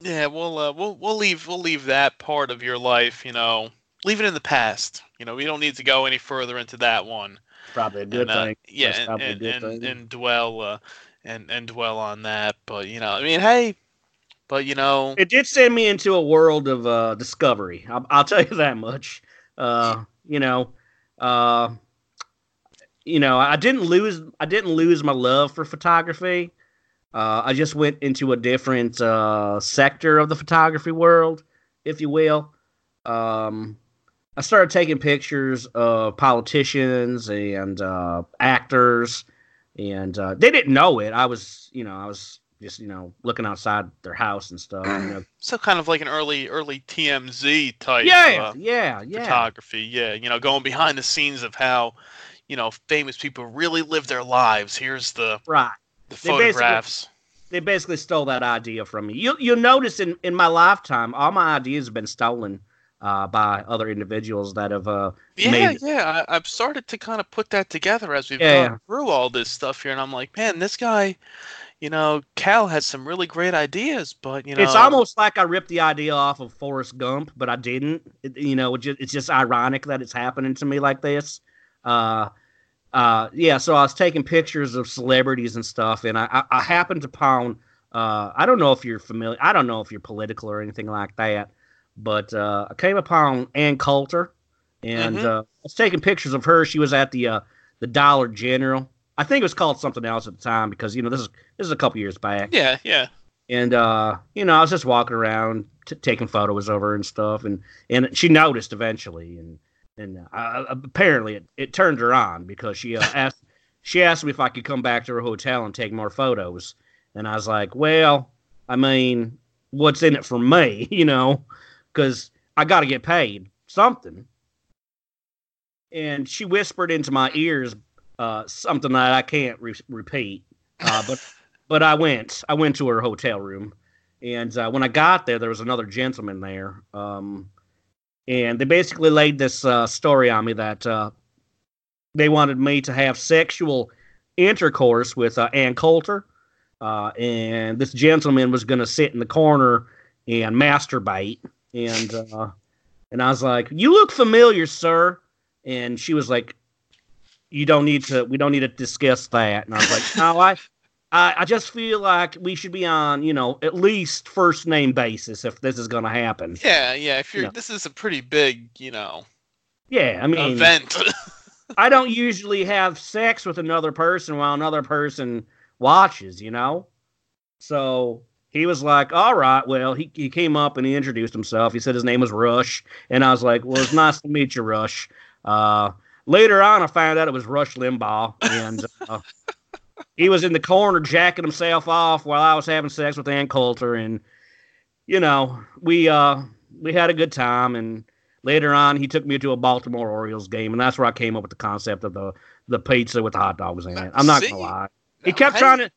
Yeah, we'll leave that part of your life, you know, leave it in the past. You know, we don't need to go any further into that one. Probably a good thing. Yeah, and dwell on that. But you know, I mean, hey, but you know, it did send me into a world of discovery. I'll tell you that much. You know, I didn't lose my love for photography. I just went into a different sector of the photography world, if you will. I started taking pictures of politicians and actors, and they didn't know it. I was just looking outside their house and stuff. You know. So kind of like an early TMZ type. Yeah. Photography. Yeah, you know, going behind the scenes of how, you know, famous people really live their lives. Here's the photographs. They basically stole that idea from me. You'll notice in my lifetime, all my ideas have been stolen by other individuals that have made. Yeah. I've started to kind of put that together as we've gone through all this stuff here, and I'm like, man, this guy, you know, Cal has some really great ideas, but you know, it's almost like I ripped the idea off of Forrest Gump, but I didn't. It's just ironic that it's happening to me like this. So I was taking pictures of celebrities and stuff, and I happened upon, I don't know if you're familiar, I don't know if you're political or anything like that, but I came upon Ann Coulter, and I was taking pictures of her. She was at the Dollar General. I think it was called something else at the time because, you know, this is a couple years back. Yeah. And, you know, I was just walking around taking photos of her and stuff, and she noticed eventually, and apparently it turned her on because she asked me if I could come back to her hotel and take more photos. And I was like, well, I mean, what's in it for me, you know, because I got to get paid something. And she whispered into my ears something that I can't repeat. But I went to her hotel room. And when I got there was another gentleman there. And they basically laid this story on me that they wanted me to have sexual intercourse with Ann Coulter. And this gentleman was going to sit in the corner and masturbate. And I was like, you look familiar, sir. And she was like, we don't need to discuss that. And I was like, no, I I just feel like we should be on, you know, at least first name basis if this is going to happen. Yeah. If you're, this is a pretty big, you know. Yeah, I mean, event. I don't usually have sex with another person while another person watches, you know? So he was like, all right, well, he came up and he introduced himself. He said his name was Rush. And I was like, well, it's nice to meet you, Rush. Later on, I found out it was Rush Limbaugh. And he was in the corner jacking himself off while I was having sex with Ann Coulter. And, you know, we had a good time. And later on, he took me to a Baltimore Orioles game, and that's where I came up with the concept of the pizza with the hot dogs in it. I'm not gonna lie. He kept trying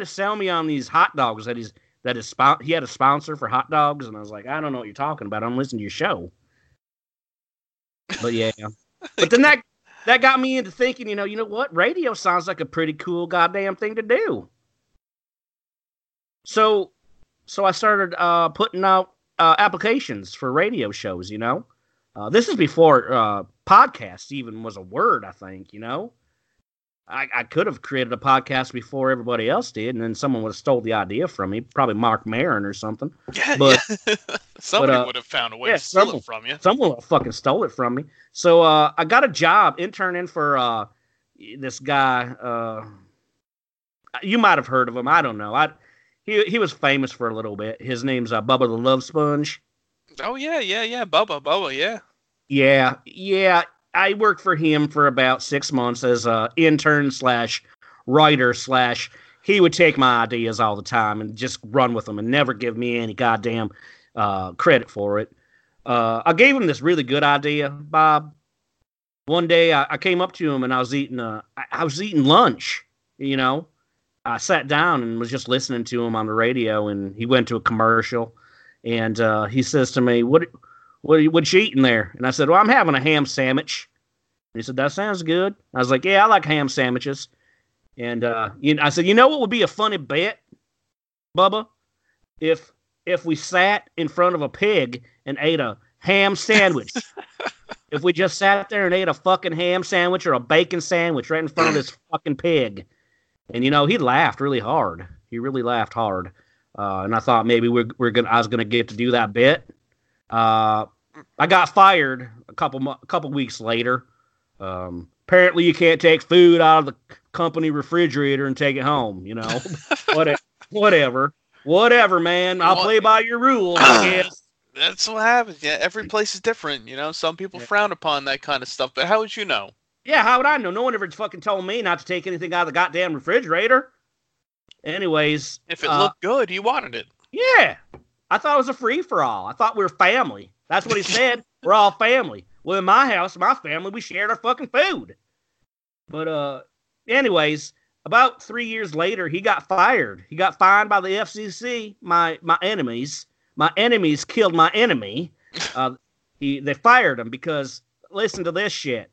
to sell me on these hot dogs he had a sponsor for hot dogs, and I was like, I don't know what you're talking about. I'm listening to your show. But yeah, but then that got me into thinking. You know what? Radio sounds like a pretty cool goddamn thing to do. So I started putting out applications for radio shows, you know. This is before podcasts even was a word, I think, you know. I could have created a podcast before everybody else did, and then someone would have stole the idea from me, probably Mark Maron or something. Yeah. Somebody would have found a way to steal it from you. Someone would have fucking stole it from me. So I got a job interning for this guy. You might have heard of him. I don't know. He was famous for a little bit. His name's Bubba the Love Sponge. Oh, yeah. Bubba, yeah. Yeah. I worked for him for about 6 months as an intern / writer / he would take my ideas all the time and just run with them and never give me any goddamn credit for it. I gave him this really good idea, Bob. One day I came up to him and I was eating lunch, you know. I sat down and was just listening to him on the radio, and he went to a commercial, and he says to me, what you eating there? And I said, well, I'm having a ham sandwich. And he said, that sounds good. I was like, yeah, I like ham sandwiches. And I said, you know what would be a funny bet, Bubba? If we sat in front of a pig and ate a ham sandwich. If we just sat there and ate a fucking ham sandwich or a bacon sandwich right in front of this fucking pig. And, you know, he laughed really hard. He really laughed hard. And I thought maybe I was going to get to do that bit. I got fired a couple weeks later. Apparently you can't take food out of the company refrigerator and take it home, you know. Whatever, man. I'll play by your rules, I guess. That's what happens. Yeah, every place is different, you know. Some people frown upon that kind of stuff, but how would you know? Yeah, how would I know? No one ever fucking told me not to take anything out of the goddamn refrigerator. Anyways. If it looked good, you wanted it. Yeah. I thought it was a free-for-all. I thought we were family. That's what he said. We're all family. Well, in my house, my family, we shared our fucking food. But anyways, about 3 years later, he got fired. He got fined by the FCC, my enemies. My enemies killed my enemy. They fired him because, listen to this shit.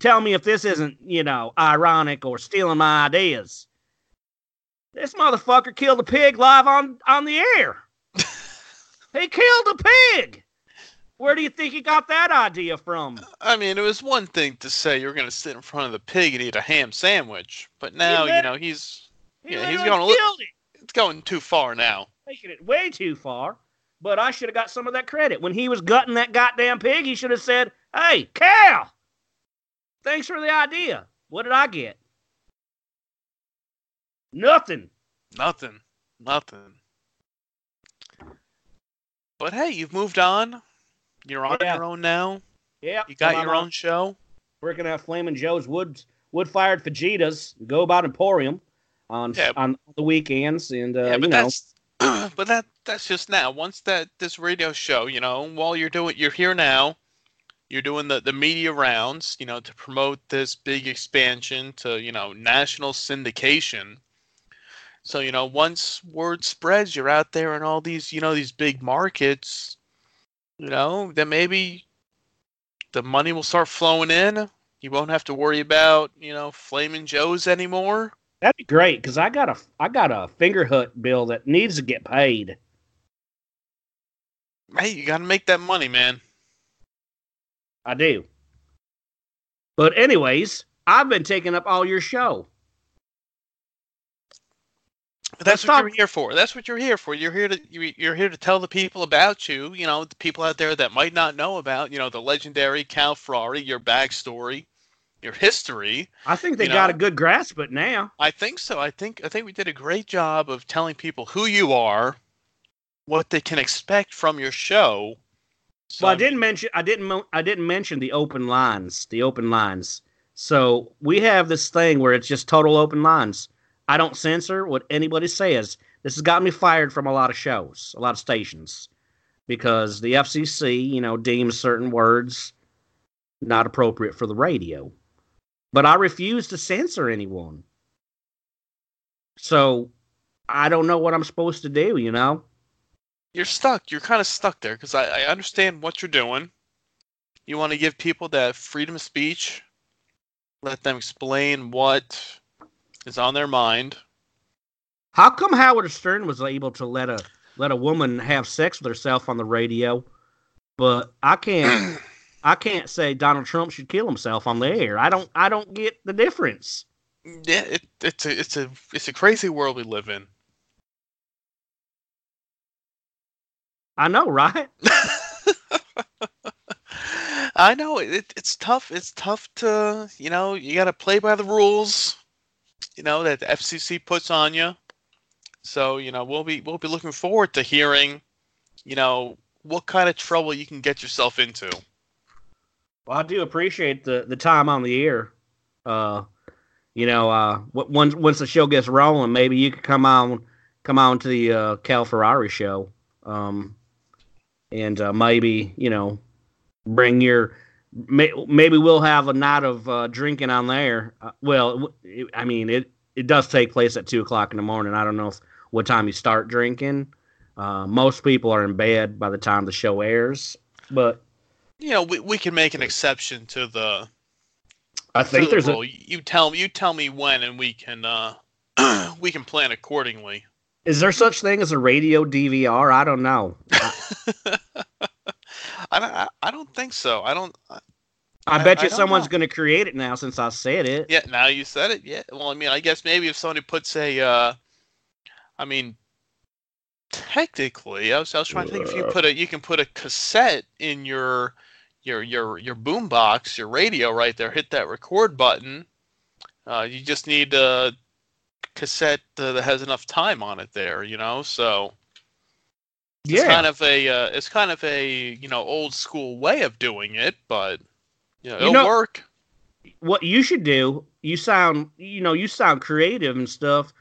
Tell me if this isn't, you know, ironic or stealing my ideas. This motherfucker killed a pig live on the air. He killed a pig. Where do you think he got that idea from? I mean, it was one thing to say you're going to sit in front of the pig and eat a ham sandwich, but now, you know, he's going to look. It's going too far now. Taking it way too far. But I should have got some of that credit. When he was gutting that goddamn pig, he should have said, "Hey, Cal, thanks for the idea." What did I get? Nothing. But hey, you've moved on. You're on your own now. Yeah. You got your own show. Working at Flaming Joe's Wood Fired Fajitas, GoBot Emporium on the weekends, and that's just now. Once this radio show, you know, while you're here now. You're doing the media rounds, you know, to promote this big expansion to, you know, national syndication. So, you know, once word spreads, you're out there in all these, you know, these big markets, you know, then maybe the money will start flowing in. You won't have to worry about, you know, Flamin' Joe's anymore. That'd be great, because I got a fingerhut bill that needs to get paid. Hey, you got to make that money, man. I do. But anyways, I've been taking up all your show. That's what you're here for. That's what you're here for. You're here to tell the people about you. You know, the people out there that might not know about, you know, the legendary Cal Ferrari, your backstory, your history. I think they got a good grasp of it now. I think so. I think we did a great job of telling people who you are, what they can expect from your show. So, well, I didn't mention the open lines. So we have this thing where it's just total open lines. I don't censor what anybody says. This has got me fired from a lot of shows, a lot of stations, because the FCC, deems certain words not appropriate for the radio. But I refuse to censor anyone. So I don't know what I'm supposed to do, You're stuck. You're kind of stuck there because I understand what you're doing. You want to give people that freedom of speech, let them explain what is on their mind. How come Howard Stern was able to let a woman have sex with herself on the radio, but I can't say Donald Trump should kill himself on the air? I don't get the difference. Yeah, it's a crazy world we live in. I know, right? I know it's tough. It's tough to, you got to play by the rules, that the FCC puts on you. So, we'll be looking forward to hearing, what kind of trouble you can get yourself into. Well, I do appreciate the time on the air. Once the show gets rolling, maybe you could come on to the Cal Ferrari show. And maybe, bring maybe we'll have a night of drinking on there. It does take place at 2:00 in the morning. I don't know what time you start drinking. Most people are in bed by the time the show airs, but we can make an exception to the. I think there's a. You tell me when, and we can we can plan accordingly. Is there such thing as a radio DVR? I don't know. I don't think so. I bet someone's going to create it now since I said it. Yeah, now you said it. Yeah. Well, I guess maybe if somebody puts a, technically, I was trying to think if you can put a cassette in your boombox, your radio right there. Hit that record button. You just need cassette that has enough time on it there, so it's kind of a old school way of doing it, but it'll work. What you should do, you sound creative and stuff.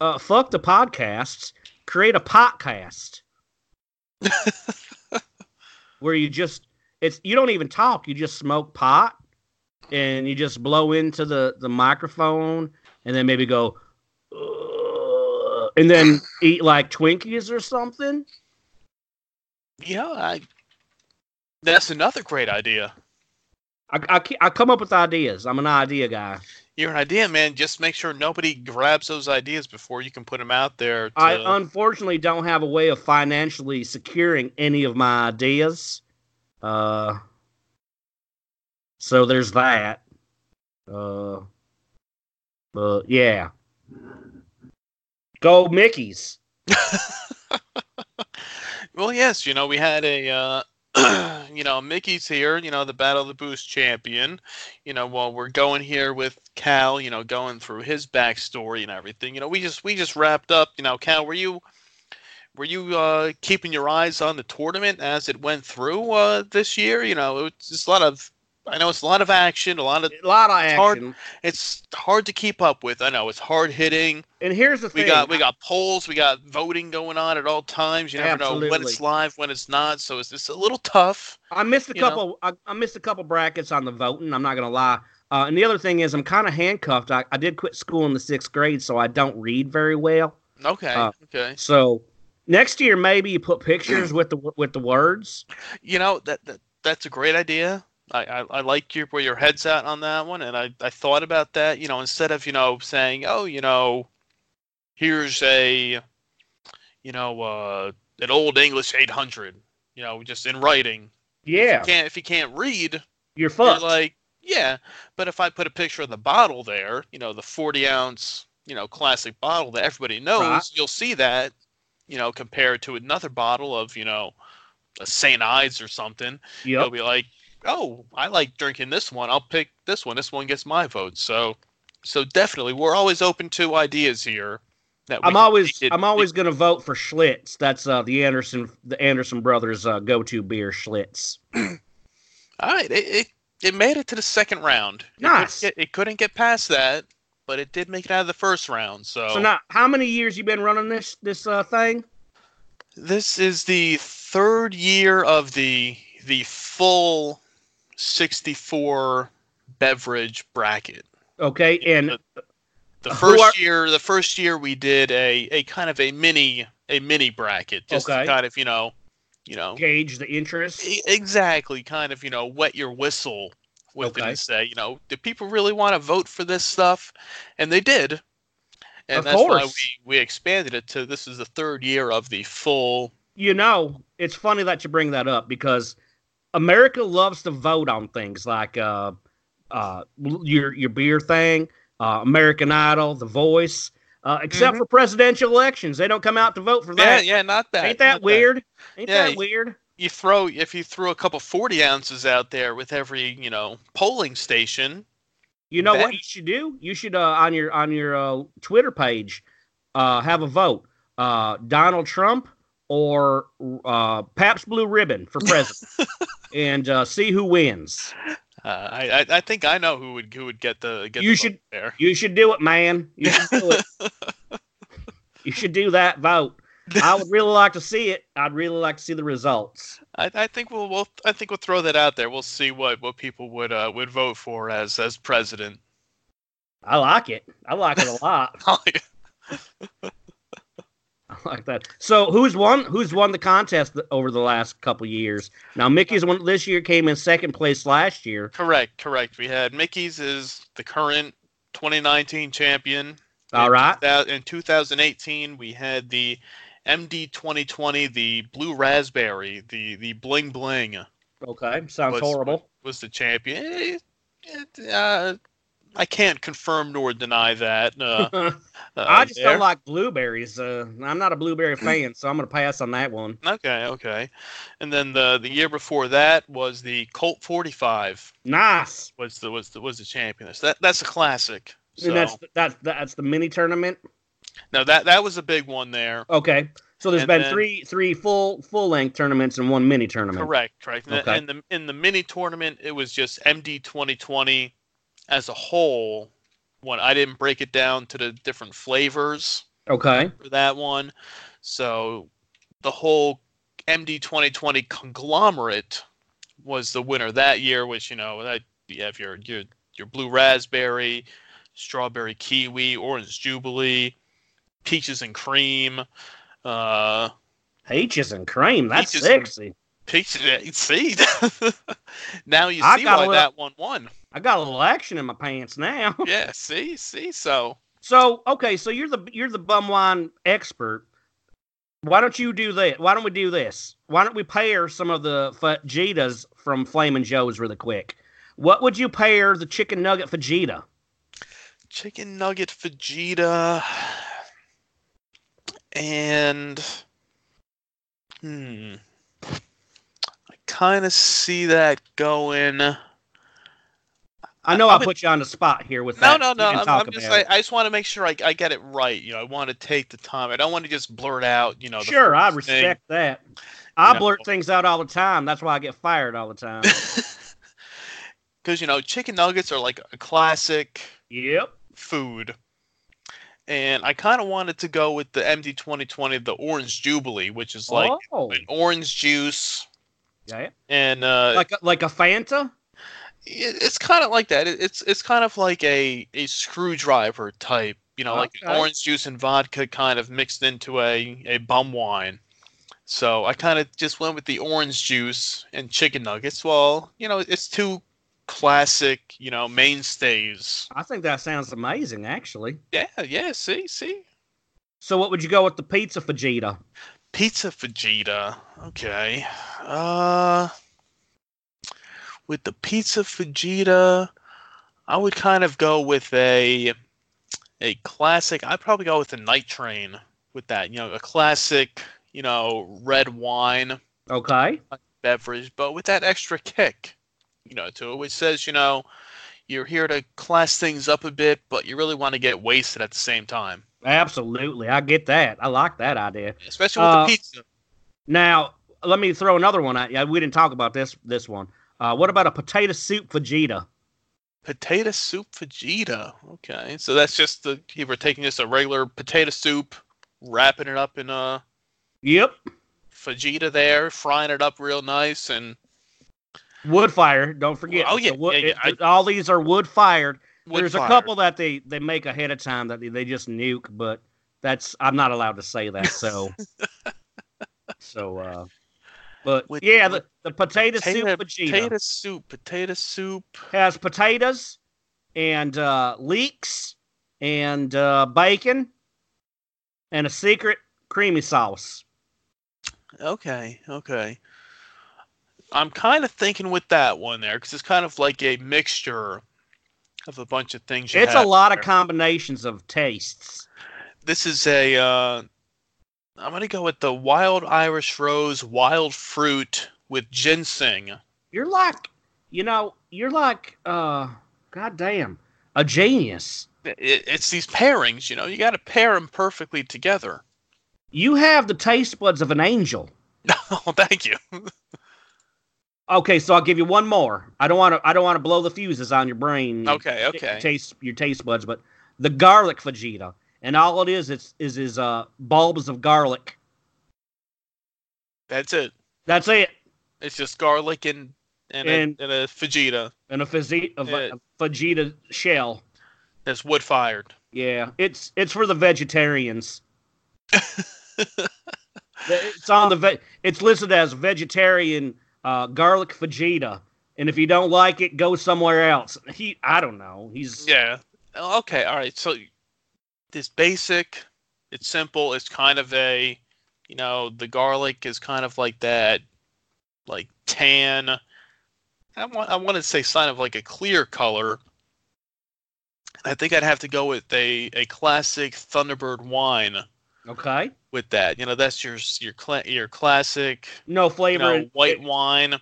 Fuck the podcasts, create a podcast where you don't even talk, you just smoke pot and you just blow into the microphone and then maybe go and then eat like Twinkies or something. That's another great idea. I come up with ideas. I'm an idea guy. You're an idea man. Just make sure nobody grabs those ideas before you can put them out there. I unfortunately don't have a way of financially securing any of my ideas. So there's that. But yeah. Go Mickey's. Well, yes, we had a, Mickey's here, the Battle of the Boost champion, while we're going here with Cal, going through his backstory and everything, we just wrapped up, Cal, were you keeping your eyes on the tournament as it went through, this year? It's a lot of, action, a lot of action. It's hard to keep up with. I know it's hard hitting. And here's the thing: we got polls, we got voting going on at all times. You never know when it's live, when it's not. So it's a little tough. I missed a couple brackets on the voting. I'm not gonna lie. And the other thing is, I'm kind of handcuffed. I did quit school in the 6th grade, so I don't read very well. Okay. Okay. So next year, maybe you put pictures with the words. That's a great idea. I like where your head's at on that one, and I thought about that, instead of, saying, oh, here's a, an old English 800, just in writing. Yeah. If you can't read, you're fucked. But if I put a picture of the bottle there, the 40-ounce, you know, classic bottle that everybody knows, you'll see that, you know, compared to another bottle of, you know, a St. Ives or something. Yep. They'll be like, oh, I like drinking this one. I'll pick this one. This one gets my vote. So definitely, we're always open to ideas here. I'm always going to vote for Schlitz. That's the Anderson brothers' go-to beer, Schlitz. All right, it made it to the second round. Nice. It couldn't get past that, but it did make it out of the first round. So now, how many years you been running this thing? This is the third year of the full 64 beverage bracket. Okay, and the first year we did a kind of a mini bracket, just to kind of gauge the interest. Exactly, kind of wet your whistle with it and say, do people really want to vote for this stuff? And they did, and that's why we expanded it to this is the third year of the full. It's funny that you bring that up because America loves to vote on things like your beer thing. American Idol, The Voice, except for presidential elections. They don't come out to vote for that. Yeah, not that. Ain't that weird? Ain't that weird? If you throw a couple 40 ounces out there with every, polling station. You know what you should do? You should, on your Twitter page, have a vote. Donald Trump or Pabst Blue Ribbon for president. And see who wins. I think I know who would get the vote there. You should do it, man. You should do it. You should do that vote. I would really like to see it. I'd really like to see the results. I think we'll throw that out there. We'll see what people would vote for as president. I like it. I like it a lot. Oh, yeah. I like that. So who's won the contest over the last couple years? Now Mickey's one this year came in second place last year. Correct. We had Mickey's is the current 2019 champion. All right. In 2018 we had the MD 2020, the Blue Raspberry, the Bling Bling. Okay, sounds horrible. Was the champion. I can't confirm nor deny that. I just don't like blueberries. I'm not a blueberry fan, so I'm going to pass on that one. Okay. And then the year before that was the Colt 45. Nice. Was the champion. So that's a classic. So. And that's the mini tournament. No, that was a big one there. Okay. So there's been three full-length tournaments and one mini tournament. Correct. Okay. And in the mini tournament, it was just MD 2020. As a whole, when I didn't break it down to the different flavors for that one. So the whole MD 2020 conglomerate was the winner that year, which, you have your blue raspberry, strawberry kiwi, orange jubilee, peaches and cream. Peaches and cream, that's sexy. See? Now you see why that one won. I got a little action in my pants now. Yeah, see, so you're the bum wine expert. Why don't you do that? Why don't we do this? Why don't we pair some of the fajitas from Flamin' Joe's really quick? What would you pair the chicken nugget fajita? Chicken nugget fajita and kind of see that going. I know I put you on the spot here with that. No. I just want to make sure I get it right. I want to take the time. I don't want to just blurt out. Sure, I respect that. I blurt things out all the time. That's why I get fired all the time. Because chicken nuggets are like a classic. Yep. Food. And I kind of wanted to go with the MD 2020, the Orange Jubilee, which is like an orange juice. Yeah. And like a Fanta? It's kind of like that. It's kind of like a screwdriver type, like an orange juice and vodka kind of mixed into a bum wine. So I kind of just went with the orange juice and chicken nuggets. Well, it's two classic, mainstays. I think that sounds amazing, actually. Yeah. See. So what would you go with the pizza fajita? Pizza fajita. Okay. With the pizza fajita, I would kind of go with a classic. I'd probably go with the Night Train with that. You know, a classic, you know, red wine. Okay. Beverage, but with that extra kick, you know, to it, which says, you know, you're here to class things up a bit, but you really want to get wasted at the same time. Absolutely. I get that. I like that idea. Especially with the pizza. Now, let me throw another one at you. We didn't talk about this one. What about a potato soup fajita? Potato soup fajita. Okay. So that's just we're taking just a regular potato soup, wrapping it up in a... Yep. Fajita there, frying it up real nice, and... Wood fire, don't forget. Oh, yeah. All these are wood fired. There's a couple that they make ahead of time that they just nuke, but I'm not allowed to say that. So, but with, yeah, the potato soup has potatoes and leeks and bacon and a secret creamy sauce. Okay. I'm kind of thinking with that one there because it's kind of like a mixture of a bunch of things. It's a lot of combinations of tastes. This is I'm going to go with the wild Irish rose, wild fruit with ginseng. You're like, goddamn, a genius. It's these pairings, you know, you got to pair them perfectly together. You have the taste buds of an angel. Oh, thank you. Okay, so I'll give you one more. I don't want to blow the fuses on your brain. Okay. Your taste buds, but the garlic fajita, and all it is bulbs of garlic. That's it. It's just garlic and a fajita and a fajita shell. That's wood fired. Yeah, it's for the vegetarians. It's on it's listed as vegetarian. Garlic fajita, and if you don't like it, go somewhere else. I don't know. Yeah. Okay, all right. So it's basic, it's simple, it's kind of a, you know, the garlic is kind of like that, like tan. I want to say sign of like a clear color. I think I'd have to go with a classic Thunderbird wine. Okay. With that, you know, that's your classic no flavor, you know, white wine.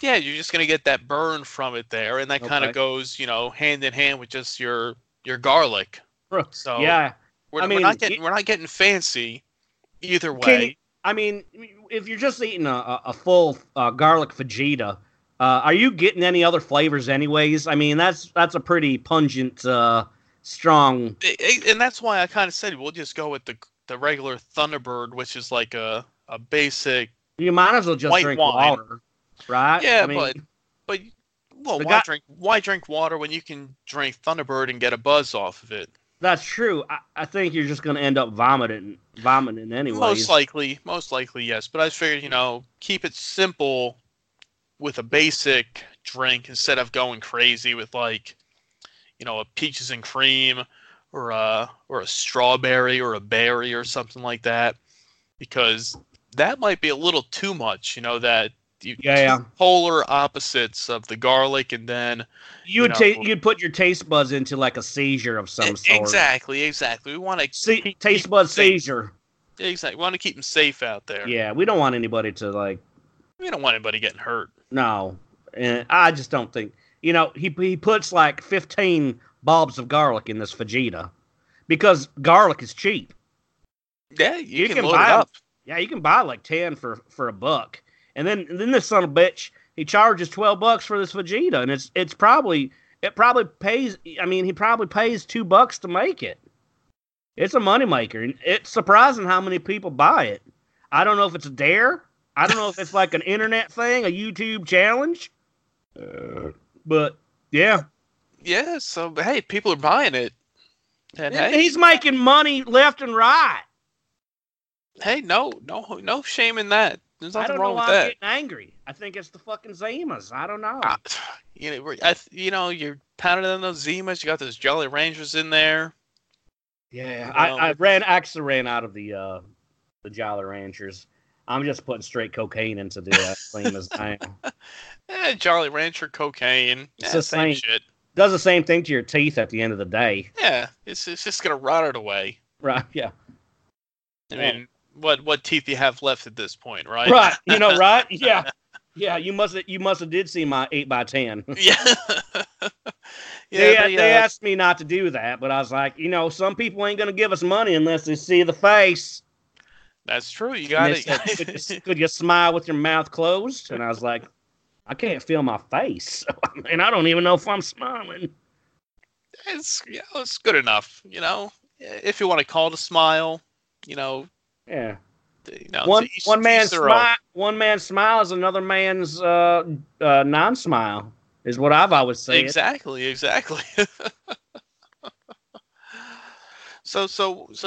Yeah, you're just gonna get that burn from it there, and that kind of goes, you know, hand in hand with just your garlic. So yeah, we're not getting fancy either way. If you're just eating a full garlic fajita, are you getting any other flavors anyways? I mean, that's a pretty pungent, strong, and that's why I kind of said we'll just go with the regular Thunderbird, which is like a basic. You might as well just drink water, right? Yeah, why drink water when you can drink Thunderbird and get a buzz off of it? That's true. I think you're just going to end up vomiting anyway. Most likely, yes. But I figured, you know, keep it simple with a basic drink instead of going crazy with like, you know, a peaches and cream. Or a strawberry or a berry or something like that, because that might be a little too much, you know, that polar opposites of the garlic, and then you'd put your taste buds into like a seizure of some sort. Exactly. We want to taste bud seizure. Exactly. We want to keep them safe out there. Yeah, we don't want anybody getting hurt. No, and I just don't think, you know, he puts like 15 bulbs of garlic in this fajita, because garlic is cheap. Yeah, you can buy it up. Yeah, you can buy like 10 for $1, and then this son of a bitch, he charges $12 for this fajita, and it probably pays. I mean, he probably pays $2 to make it. It's a moneymaker, and it's surprising how many people buy it. I don't know if it's a dare. I don't know if it's like an internet thing, a YouTube challenge. But yeah. Yeah, so, hey, people are buying it. And, hey, he's making money left and right. Hey, no shame in that. There's nothing wrong with that. I don't know why I'm getting angry. I think it's the fucking Zimas. I don't know. You're pounding on those Zimas. You got those Jolly Rangers in there. Yeah, I actually ran out of the Jolly Ranchers. I'm just putting straight cocaine into the Zimas now. Jolly Rancher, cocaine. It's the same shit. does the same thing to your teeth at the end of the day. Yeah, it's just going to rot it away. Right, yeah. I mean, what teeth you have left at this point, right? Right, you know, right? Yeah. Yeah, you must have did see my 8x10. Yeah. They asked me not to do that, but I was like, you know, some people ain't going to give us money unless they see the face. That's true. You got it. Could you smile with your mouth closed? And I was like, I can't feel my face, and I don't even know if I'm smiling. It's good enough, you know. If you want to call it a smile, you know. Yeah. You know, one man's smile is another man's non-smile, is what I've always said. Exactly. So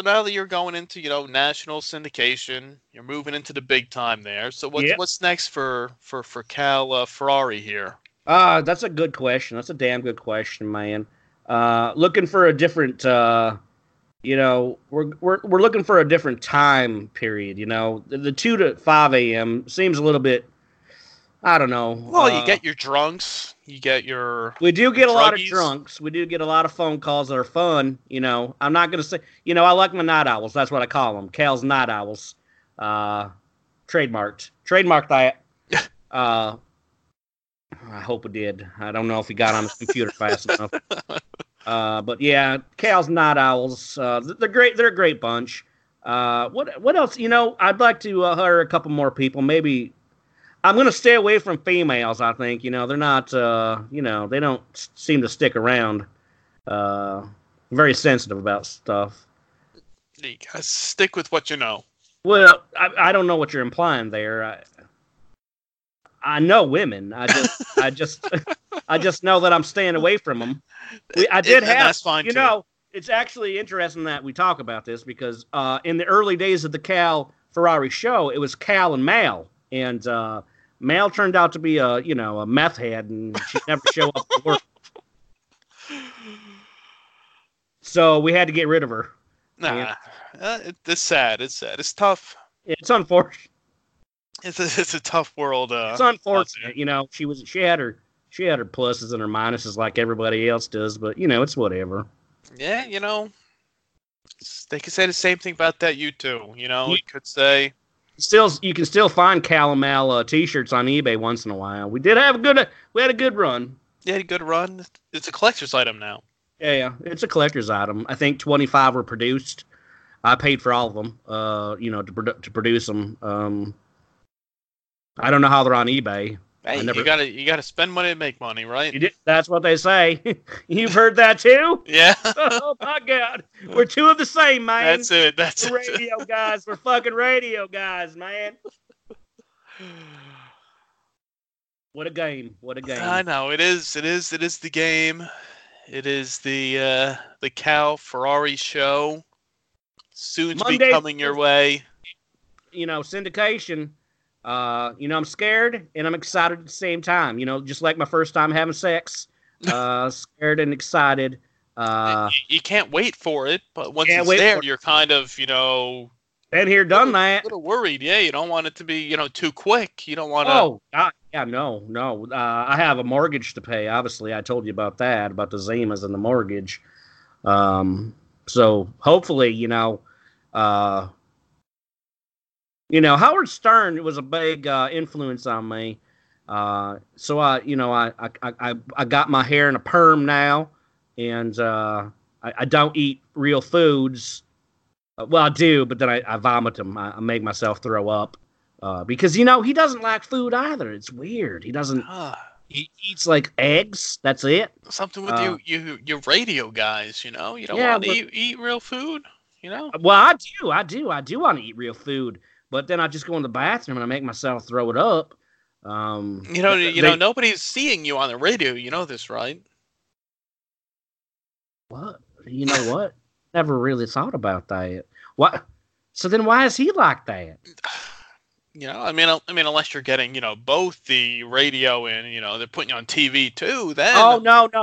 now that you're going into, you know, national syndication, you're moving into the big time there. So what's next for Cal Ferrari here? That's a good question. That's a damn good question, man. Looking for a different, you know, we're looking for a different time period. You know, the 2 to 5 a.m. seems a little bit. I don't know. Well, you get your drunks. You get your. We do get a lot of drunks. We do get a lot of phone calls that are fun. You know, I'm not going to say. You know, I like my night owls. That's what I call them. Cal's night owls. Trademarked that. I hope it did. I don't know if he got on his computer fast enough. But yeah, Cal's night owls. They're great. They're a great bunch. What else? You know, I'd like to hire a couple more people. Maybe. I'm going to stay away from females, I think. You know, they're not, you know, they don't seem to stick around. Very sensitive about stuff. You got to stick with what you know. Well, I don't know what you're implying there. I know women. I just know that I'm staying away from them. That's fine, you too. Know, it's actually interesting that we talk about this because in the early days of the Cal Ferrari show, it was Cal and Mal. And Mal turned out to be a meth head, and she'd never show up to work. So we had to get rid of her. Nah, it's sad. It's sad. It's tough. It's unfortunate. It's a tough world. It's unfortunate. You know, she had her pluses and her minuses like everybody else does, but you know, it's whatever. Yeah, you know, they could say the same thing about that. You too. You know, you could say. You can still find Cal and Mal t-shirts on eBay once in a while. We had a good run. You had a good run. It's a collector's item now. Yeah, it's a collector's item. I think 25 were produced. I paid for all of them. You know, to produce them. I don't know how they're on eBay. Hey, you gotta spend money to make money, right? That's what they say. You've heard that too? Yeah. Oh my God, we're two of the same, man. That's it. That's we're it. Radio guys. We're fucking radio guys, man. What a game! What a game! I know it is. It is. It is the game. It is the Cal Ferrari show. Soon to be coming your way. You know, syndication. You know, I'm scared and I'm excited at the same time, you know, just like my first time having sex, scared and excited. You can't wait for it, but once it's there, you're kind of, you know, been here, done that. A little worried. Yeah. You don't want it to be, you know, too quick. You don't want to. Oh, yeah, no. I have a mortgage to pay. Obviously I told you about that, about the Zimas and the mortgage. So hopefully, you know, Howard Stern was a big influence on me. So I got my hair in a perm now, and I don't eat real foods. Well, I do, but then I vomit them. I make myself throw up because, you know, he doesn't like food either. It's weird. He doesn't. He eats like eggs. That's it. Something with you radio guys. You know, you don't want to eat real food. You know. Well, I do want to eat real food. But then I just go in the bathroom and I make myself throw it up. You know, nobody's seeing you on the radio. You know this, right? What? You know what? Never really thought about that. What? So then why is he like that? You know, I mean, unless you're getting, you know, both the radio and, you know, they're putting you on TV too. Then oh no,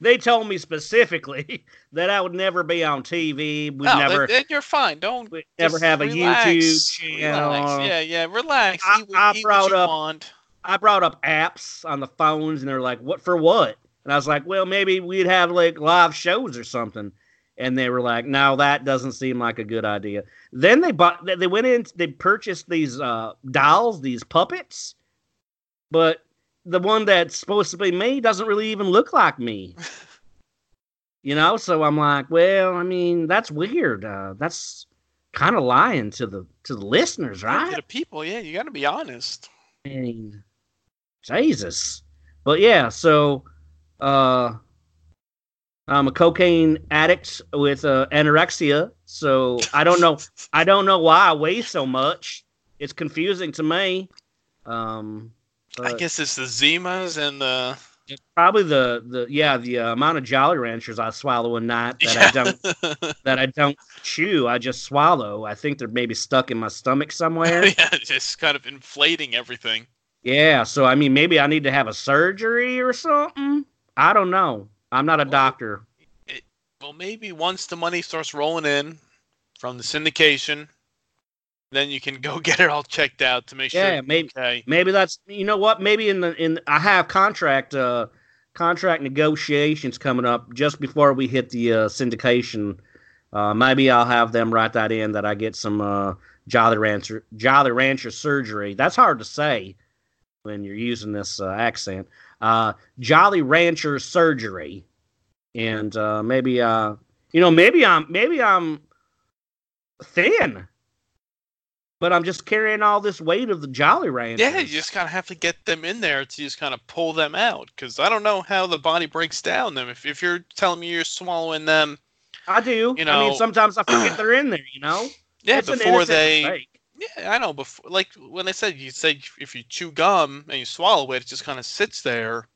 they told me specifically that I would never be on TV. Never. Then you're fine. Don't we never have relax, a YouTube channel. Relax. Yeah, relax. I brought up apps on the phones, and they're like, "What for? What?" And I was like, well, maybe we'd have like live shows or something. And they were like, no, that doesn't seem like a good idea. Then they purchased these dolls, these puppets. But the one that's supposed to be me doesn't really even look like me. You know, so I'm like, well, I mean, that's weird. That's kind of lying to the listeners, right? To the people, yeah. You got to be honest. I mean, Jesus. But yeah, so I'm a cocaine addict with anorexia, so I don't know why I weigh so much. It's confusing to me. I guess it's the Zimas and the. It's probably the amount of Jolly Ranchers I swallow a night that I don't chew. I just swallow. I think they're maybe stuck in my stomach somewhere. Yeah, just kind of inflating everything. Yeah, so I mean, maybe I need to have a surgery or something. I don't know. I'm not a doctor. Well, maybe once the money starts rolling in from the syndication, then you can go get it all checked out to make sure. Yeah, maybe. Okay. Maybe that's, you know what? Maybe I have contract negotiations coming up just before we hit the syndication. Maybe I'll have them write that in that I get some Jolly Rancher surgery. That's hard to say when you're using this accent. Jolly Rancher surgery, and maybe I'm thin. But I'm just carrying all this weight of the Jolly Ranchers. Yeah, you just kind of have to get them in there to just kind of pull them out. Because I don't know how the body breaks down them. If you're telling me you're swallowing them. I do. You know, I mean, sometimes I forget they're in there, you know? Yeah, it's before they. Mistake. Yeah, I know. Before, like when I said, you say if you chew gum and you swallow it, it just kind of sits there.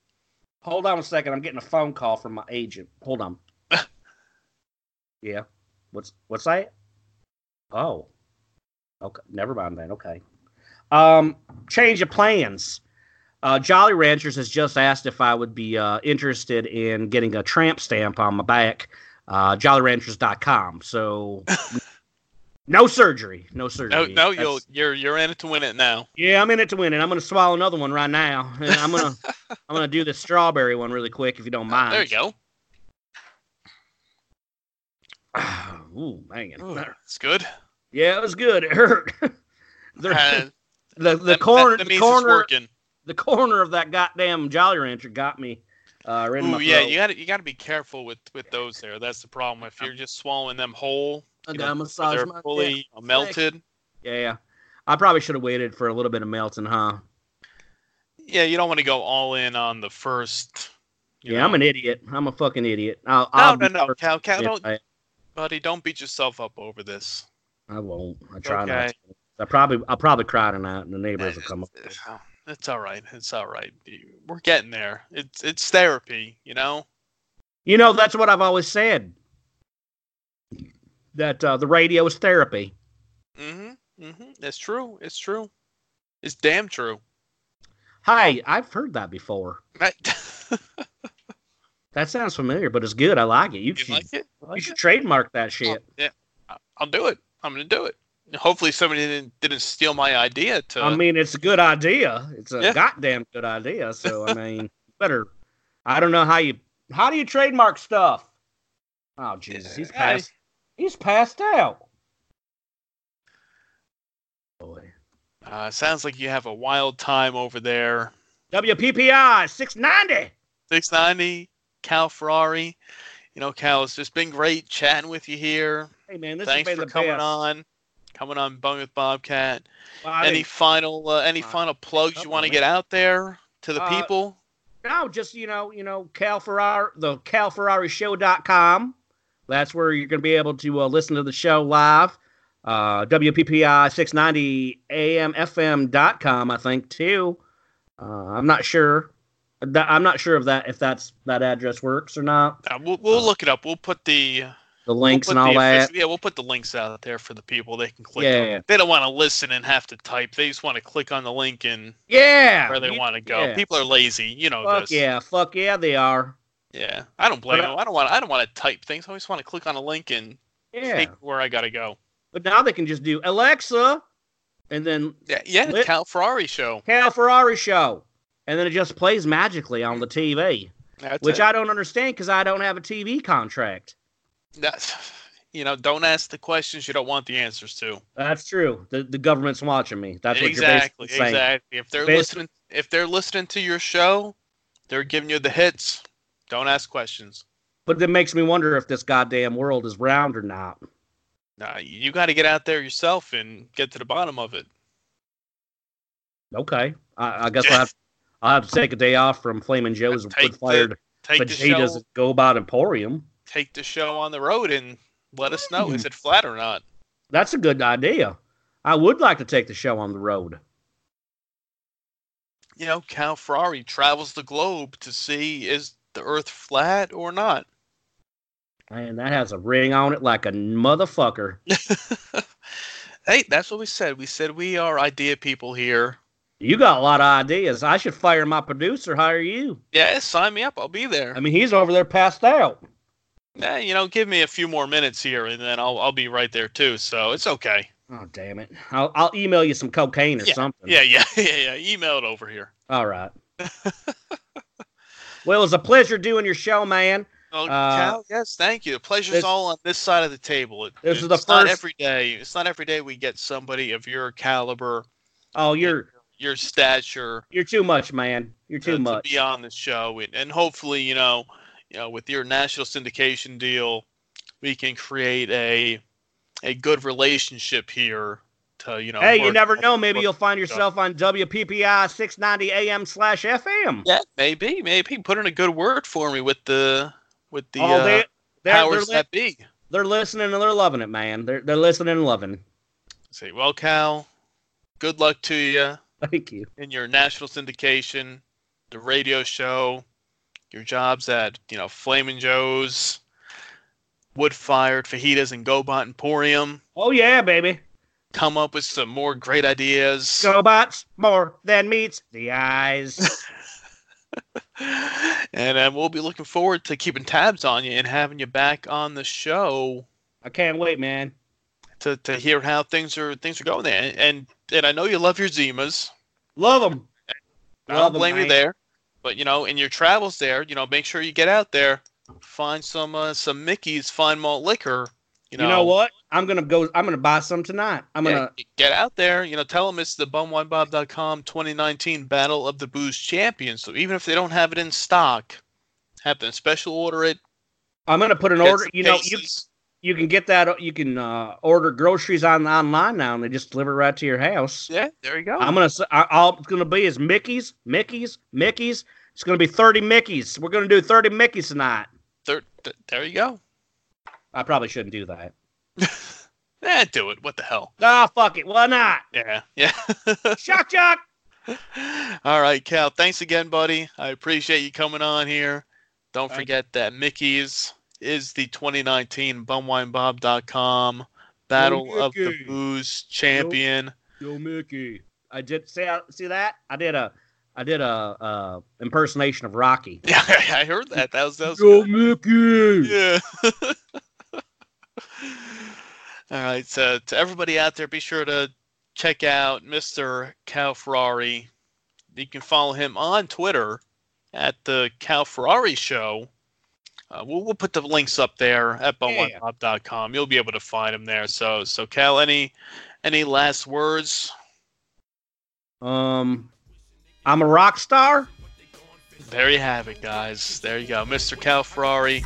Hold on a second. I'm getting a phone call from my agent. Hold on. Yeah. What's that? Oh. Okay, never mind that. Okay. Change of plans. Jolly Ranchers has just asked if I would be interested in getting a tramp stamp on my back. JollyRanchers.com. So, no surgery. No, you're in it to win it now. Yeah, I'm in it to win it. I'm gonna swallow another one right now, and I'm gonna do this strawberry one really quick if you don't mind. There you go. Ooh, man, it's good. Yeah, it was good. It hurt. The corner of that goddamn Jolly Rancher got me. Right in my throat. Yeah, you got to be careful with those there. That's the problem. If you're just swallowing them whole, they're fully melted. Yeah, I probably should have waited for a little bit of melting, huh? Yeah, you don't want to go all in on the first. Yeah, know. I'm an idiot. I'm a fucking idiot. No, Cal, don't beat yourself up over this. I won't. I try not to. I'll probably cry tonight, and the neighbors will come up. It's all right. It's all right. We're getting there. It's therapy, you know? You know, that's what I've always said. That the radio is therapy. Mm-hmm. Mm-hmm. That's true. It's true. It's damn true. Hi, I've heard that before. That sounds familiar, but it's good. I like it. You should trademark that shit. Oh, yeah, I'll do it. I'm going to do it. Hopefully somebody didn't steal my idea. I mean, it's a good idea. It's a goddamn good idea. So, I mean, better. I don't know how do you trademark stuff? Oh, Jesus. He's passed out. Boy. Sounds like you have a wild time over there. WPPI 690. 690. Cal Ferrari. You know, Cal, it's just been great chatting with you here. Hey, man, thanks for coming on Bum with Bobcat. Well, any final plugs you want to get out there to the people? No, just, you know, Cal Ferrari, the calferrarishow.com. That's where you're going to be able to listen to the show live. WPPI 690 AMFM.com, I think, too. I'm not sure. I'm not sure if that address works or not. We'll look it up. We'll put the links and all that. Yeah, we'll put the links out there for the people. They can click on them. They don't want to listen and have to type. They just want to click on the link and where they want to go. Yeah. People are lazy, you know. Fuck yeah, they are. Yeah, I don't blame them. I don't want to type things. I always want to click on a link and think where I gotta go. But now they can just do Alexa, and then Cal Ferrari Show, and then it just plays magically on the TV. Which I don't understand because I don't have a TV contract. Don't ask the questions you don't want the answers to. That's true. The government's watching me. That's exactly what you're basically saying. If they're listening to your show, they're giving you the hits. Don't ask questions. But it makes me wonder if this goddamn world is round or not. Nah, you got to get out there yourself and get to the bottom of it. Okay, I guess I'll have to take a day off from Flaming Joe's Wood Fired Fajitas at GoBot Emporium. Take the show on the road and let us know, is it flat or not? That's a good idea. I would like to take the show on the road. You know, Cal Ferrari travels the globe to see is the earth flat or not. And that has a ring on it like a motherfucker. Hey, that's what we said. We said we are idea people here. You got a lot of ideas. I should fire my producer, hire you. Yeah, sign me up. I'll be there. I mean, he's over there passed out. Yeah, give me a few more minutes here, and then I'll be right there, too, so it's okay. Oh, damn it. I'll email you some cocaine or something. Yeah. Email it over here. All right. Well, it was a pleasure doing your show, man. Oh, Cal, yes, thank you. The pleasure's all on this side of the table. It's not every day we get somebody of your caliber. Oh, your stature. You're too much, man. You're too much. To be on the show, and hopefully, with your national syndication deal, we can create a good relationship here. Hey, you never know. Maybe you'll find yourself on WPPI 690 AM /FM. Yeah, maybe put in a good word for me with the powers that be. They're listening and they're loving it, man. They're listening and loving. Say, well, Cal, good luck to you. Thank you. In your national syndication, the radio show, your jobs at Flamin' Joe's, Wood Fired Fajitas, and GoBot Emporium. Oh yeah, baby. Come up with some more great ideas. GoBots, more than meets the eyes. And we'll be looking forward to keeping tabs on you and having you back on the show. I can't wait, man. To hear how things are going there. And I know you love your Zimas. Love them. I don't blame you there. But, in your travels there, make sure you get out there. Find some Mickey's Fine Malt Liquor. You know what? I'm going to buy some tonight. I'm going to get out there. Tell them it's the bumwinebob.com 2019 Battle of the Boost Champions. So even if they don't have it in stock, have them special order it. I'm going to put an order. You can get that. You can order groceries online now, and they just deliver right to your house. Yeah, there you go. All it's going to be is Mickey's. It's going to be 30 Mickeys. We're going to do 30 Mickeys tonight. There you go. I probably shouldn't do that. Do it. What the hell? Ah, fuck it. Why not? Yeah. Shock. All right, Cal. Thanks again, buddy. I appreciate you coming on here. Don't forget that Mickey's is the 2019 BumWineBob.com Battle of the Booze Champion. Yo, Mickey. I did see that. I did a impersonation of Rocky. Yeah, I heard that. That was Yo, Mickey. Yeah. All right, so to everybody out there, be sure to check out Mr. Cal Ferrari. You can follow him on Twitter at the Cal Ferrari Show. We'll put the links up there at bumwinebob.com. You'll be able to find him there. So Cal, any last words? I'm a rock star. There you have it, guys. There you go, Mr. Cal Ferrari.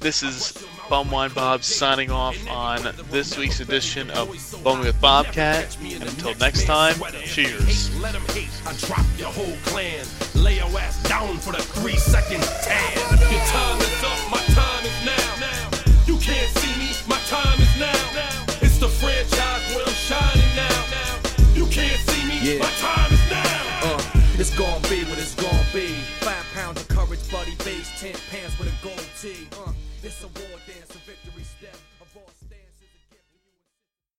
This is Bum Wine Bob signing off on this week's edition of Bum with Bobcat. And until next time, cheers. Let him hate. I drop your whole clan. Lay your ass down for the 3 second tan. Your time is up, my time is now. You can't see me, my time is now. It's the franchise where I'm shining now. You can't see me, my time is now. It's gonna be what it's gonna be. 5 pounds of courage, buddy, base, 10 pants with a gold tee.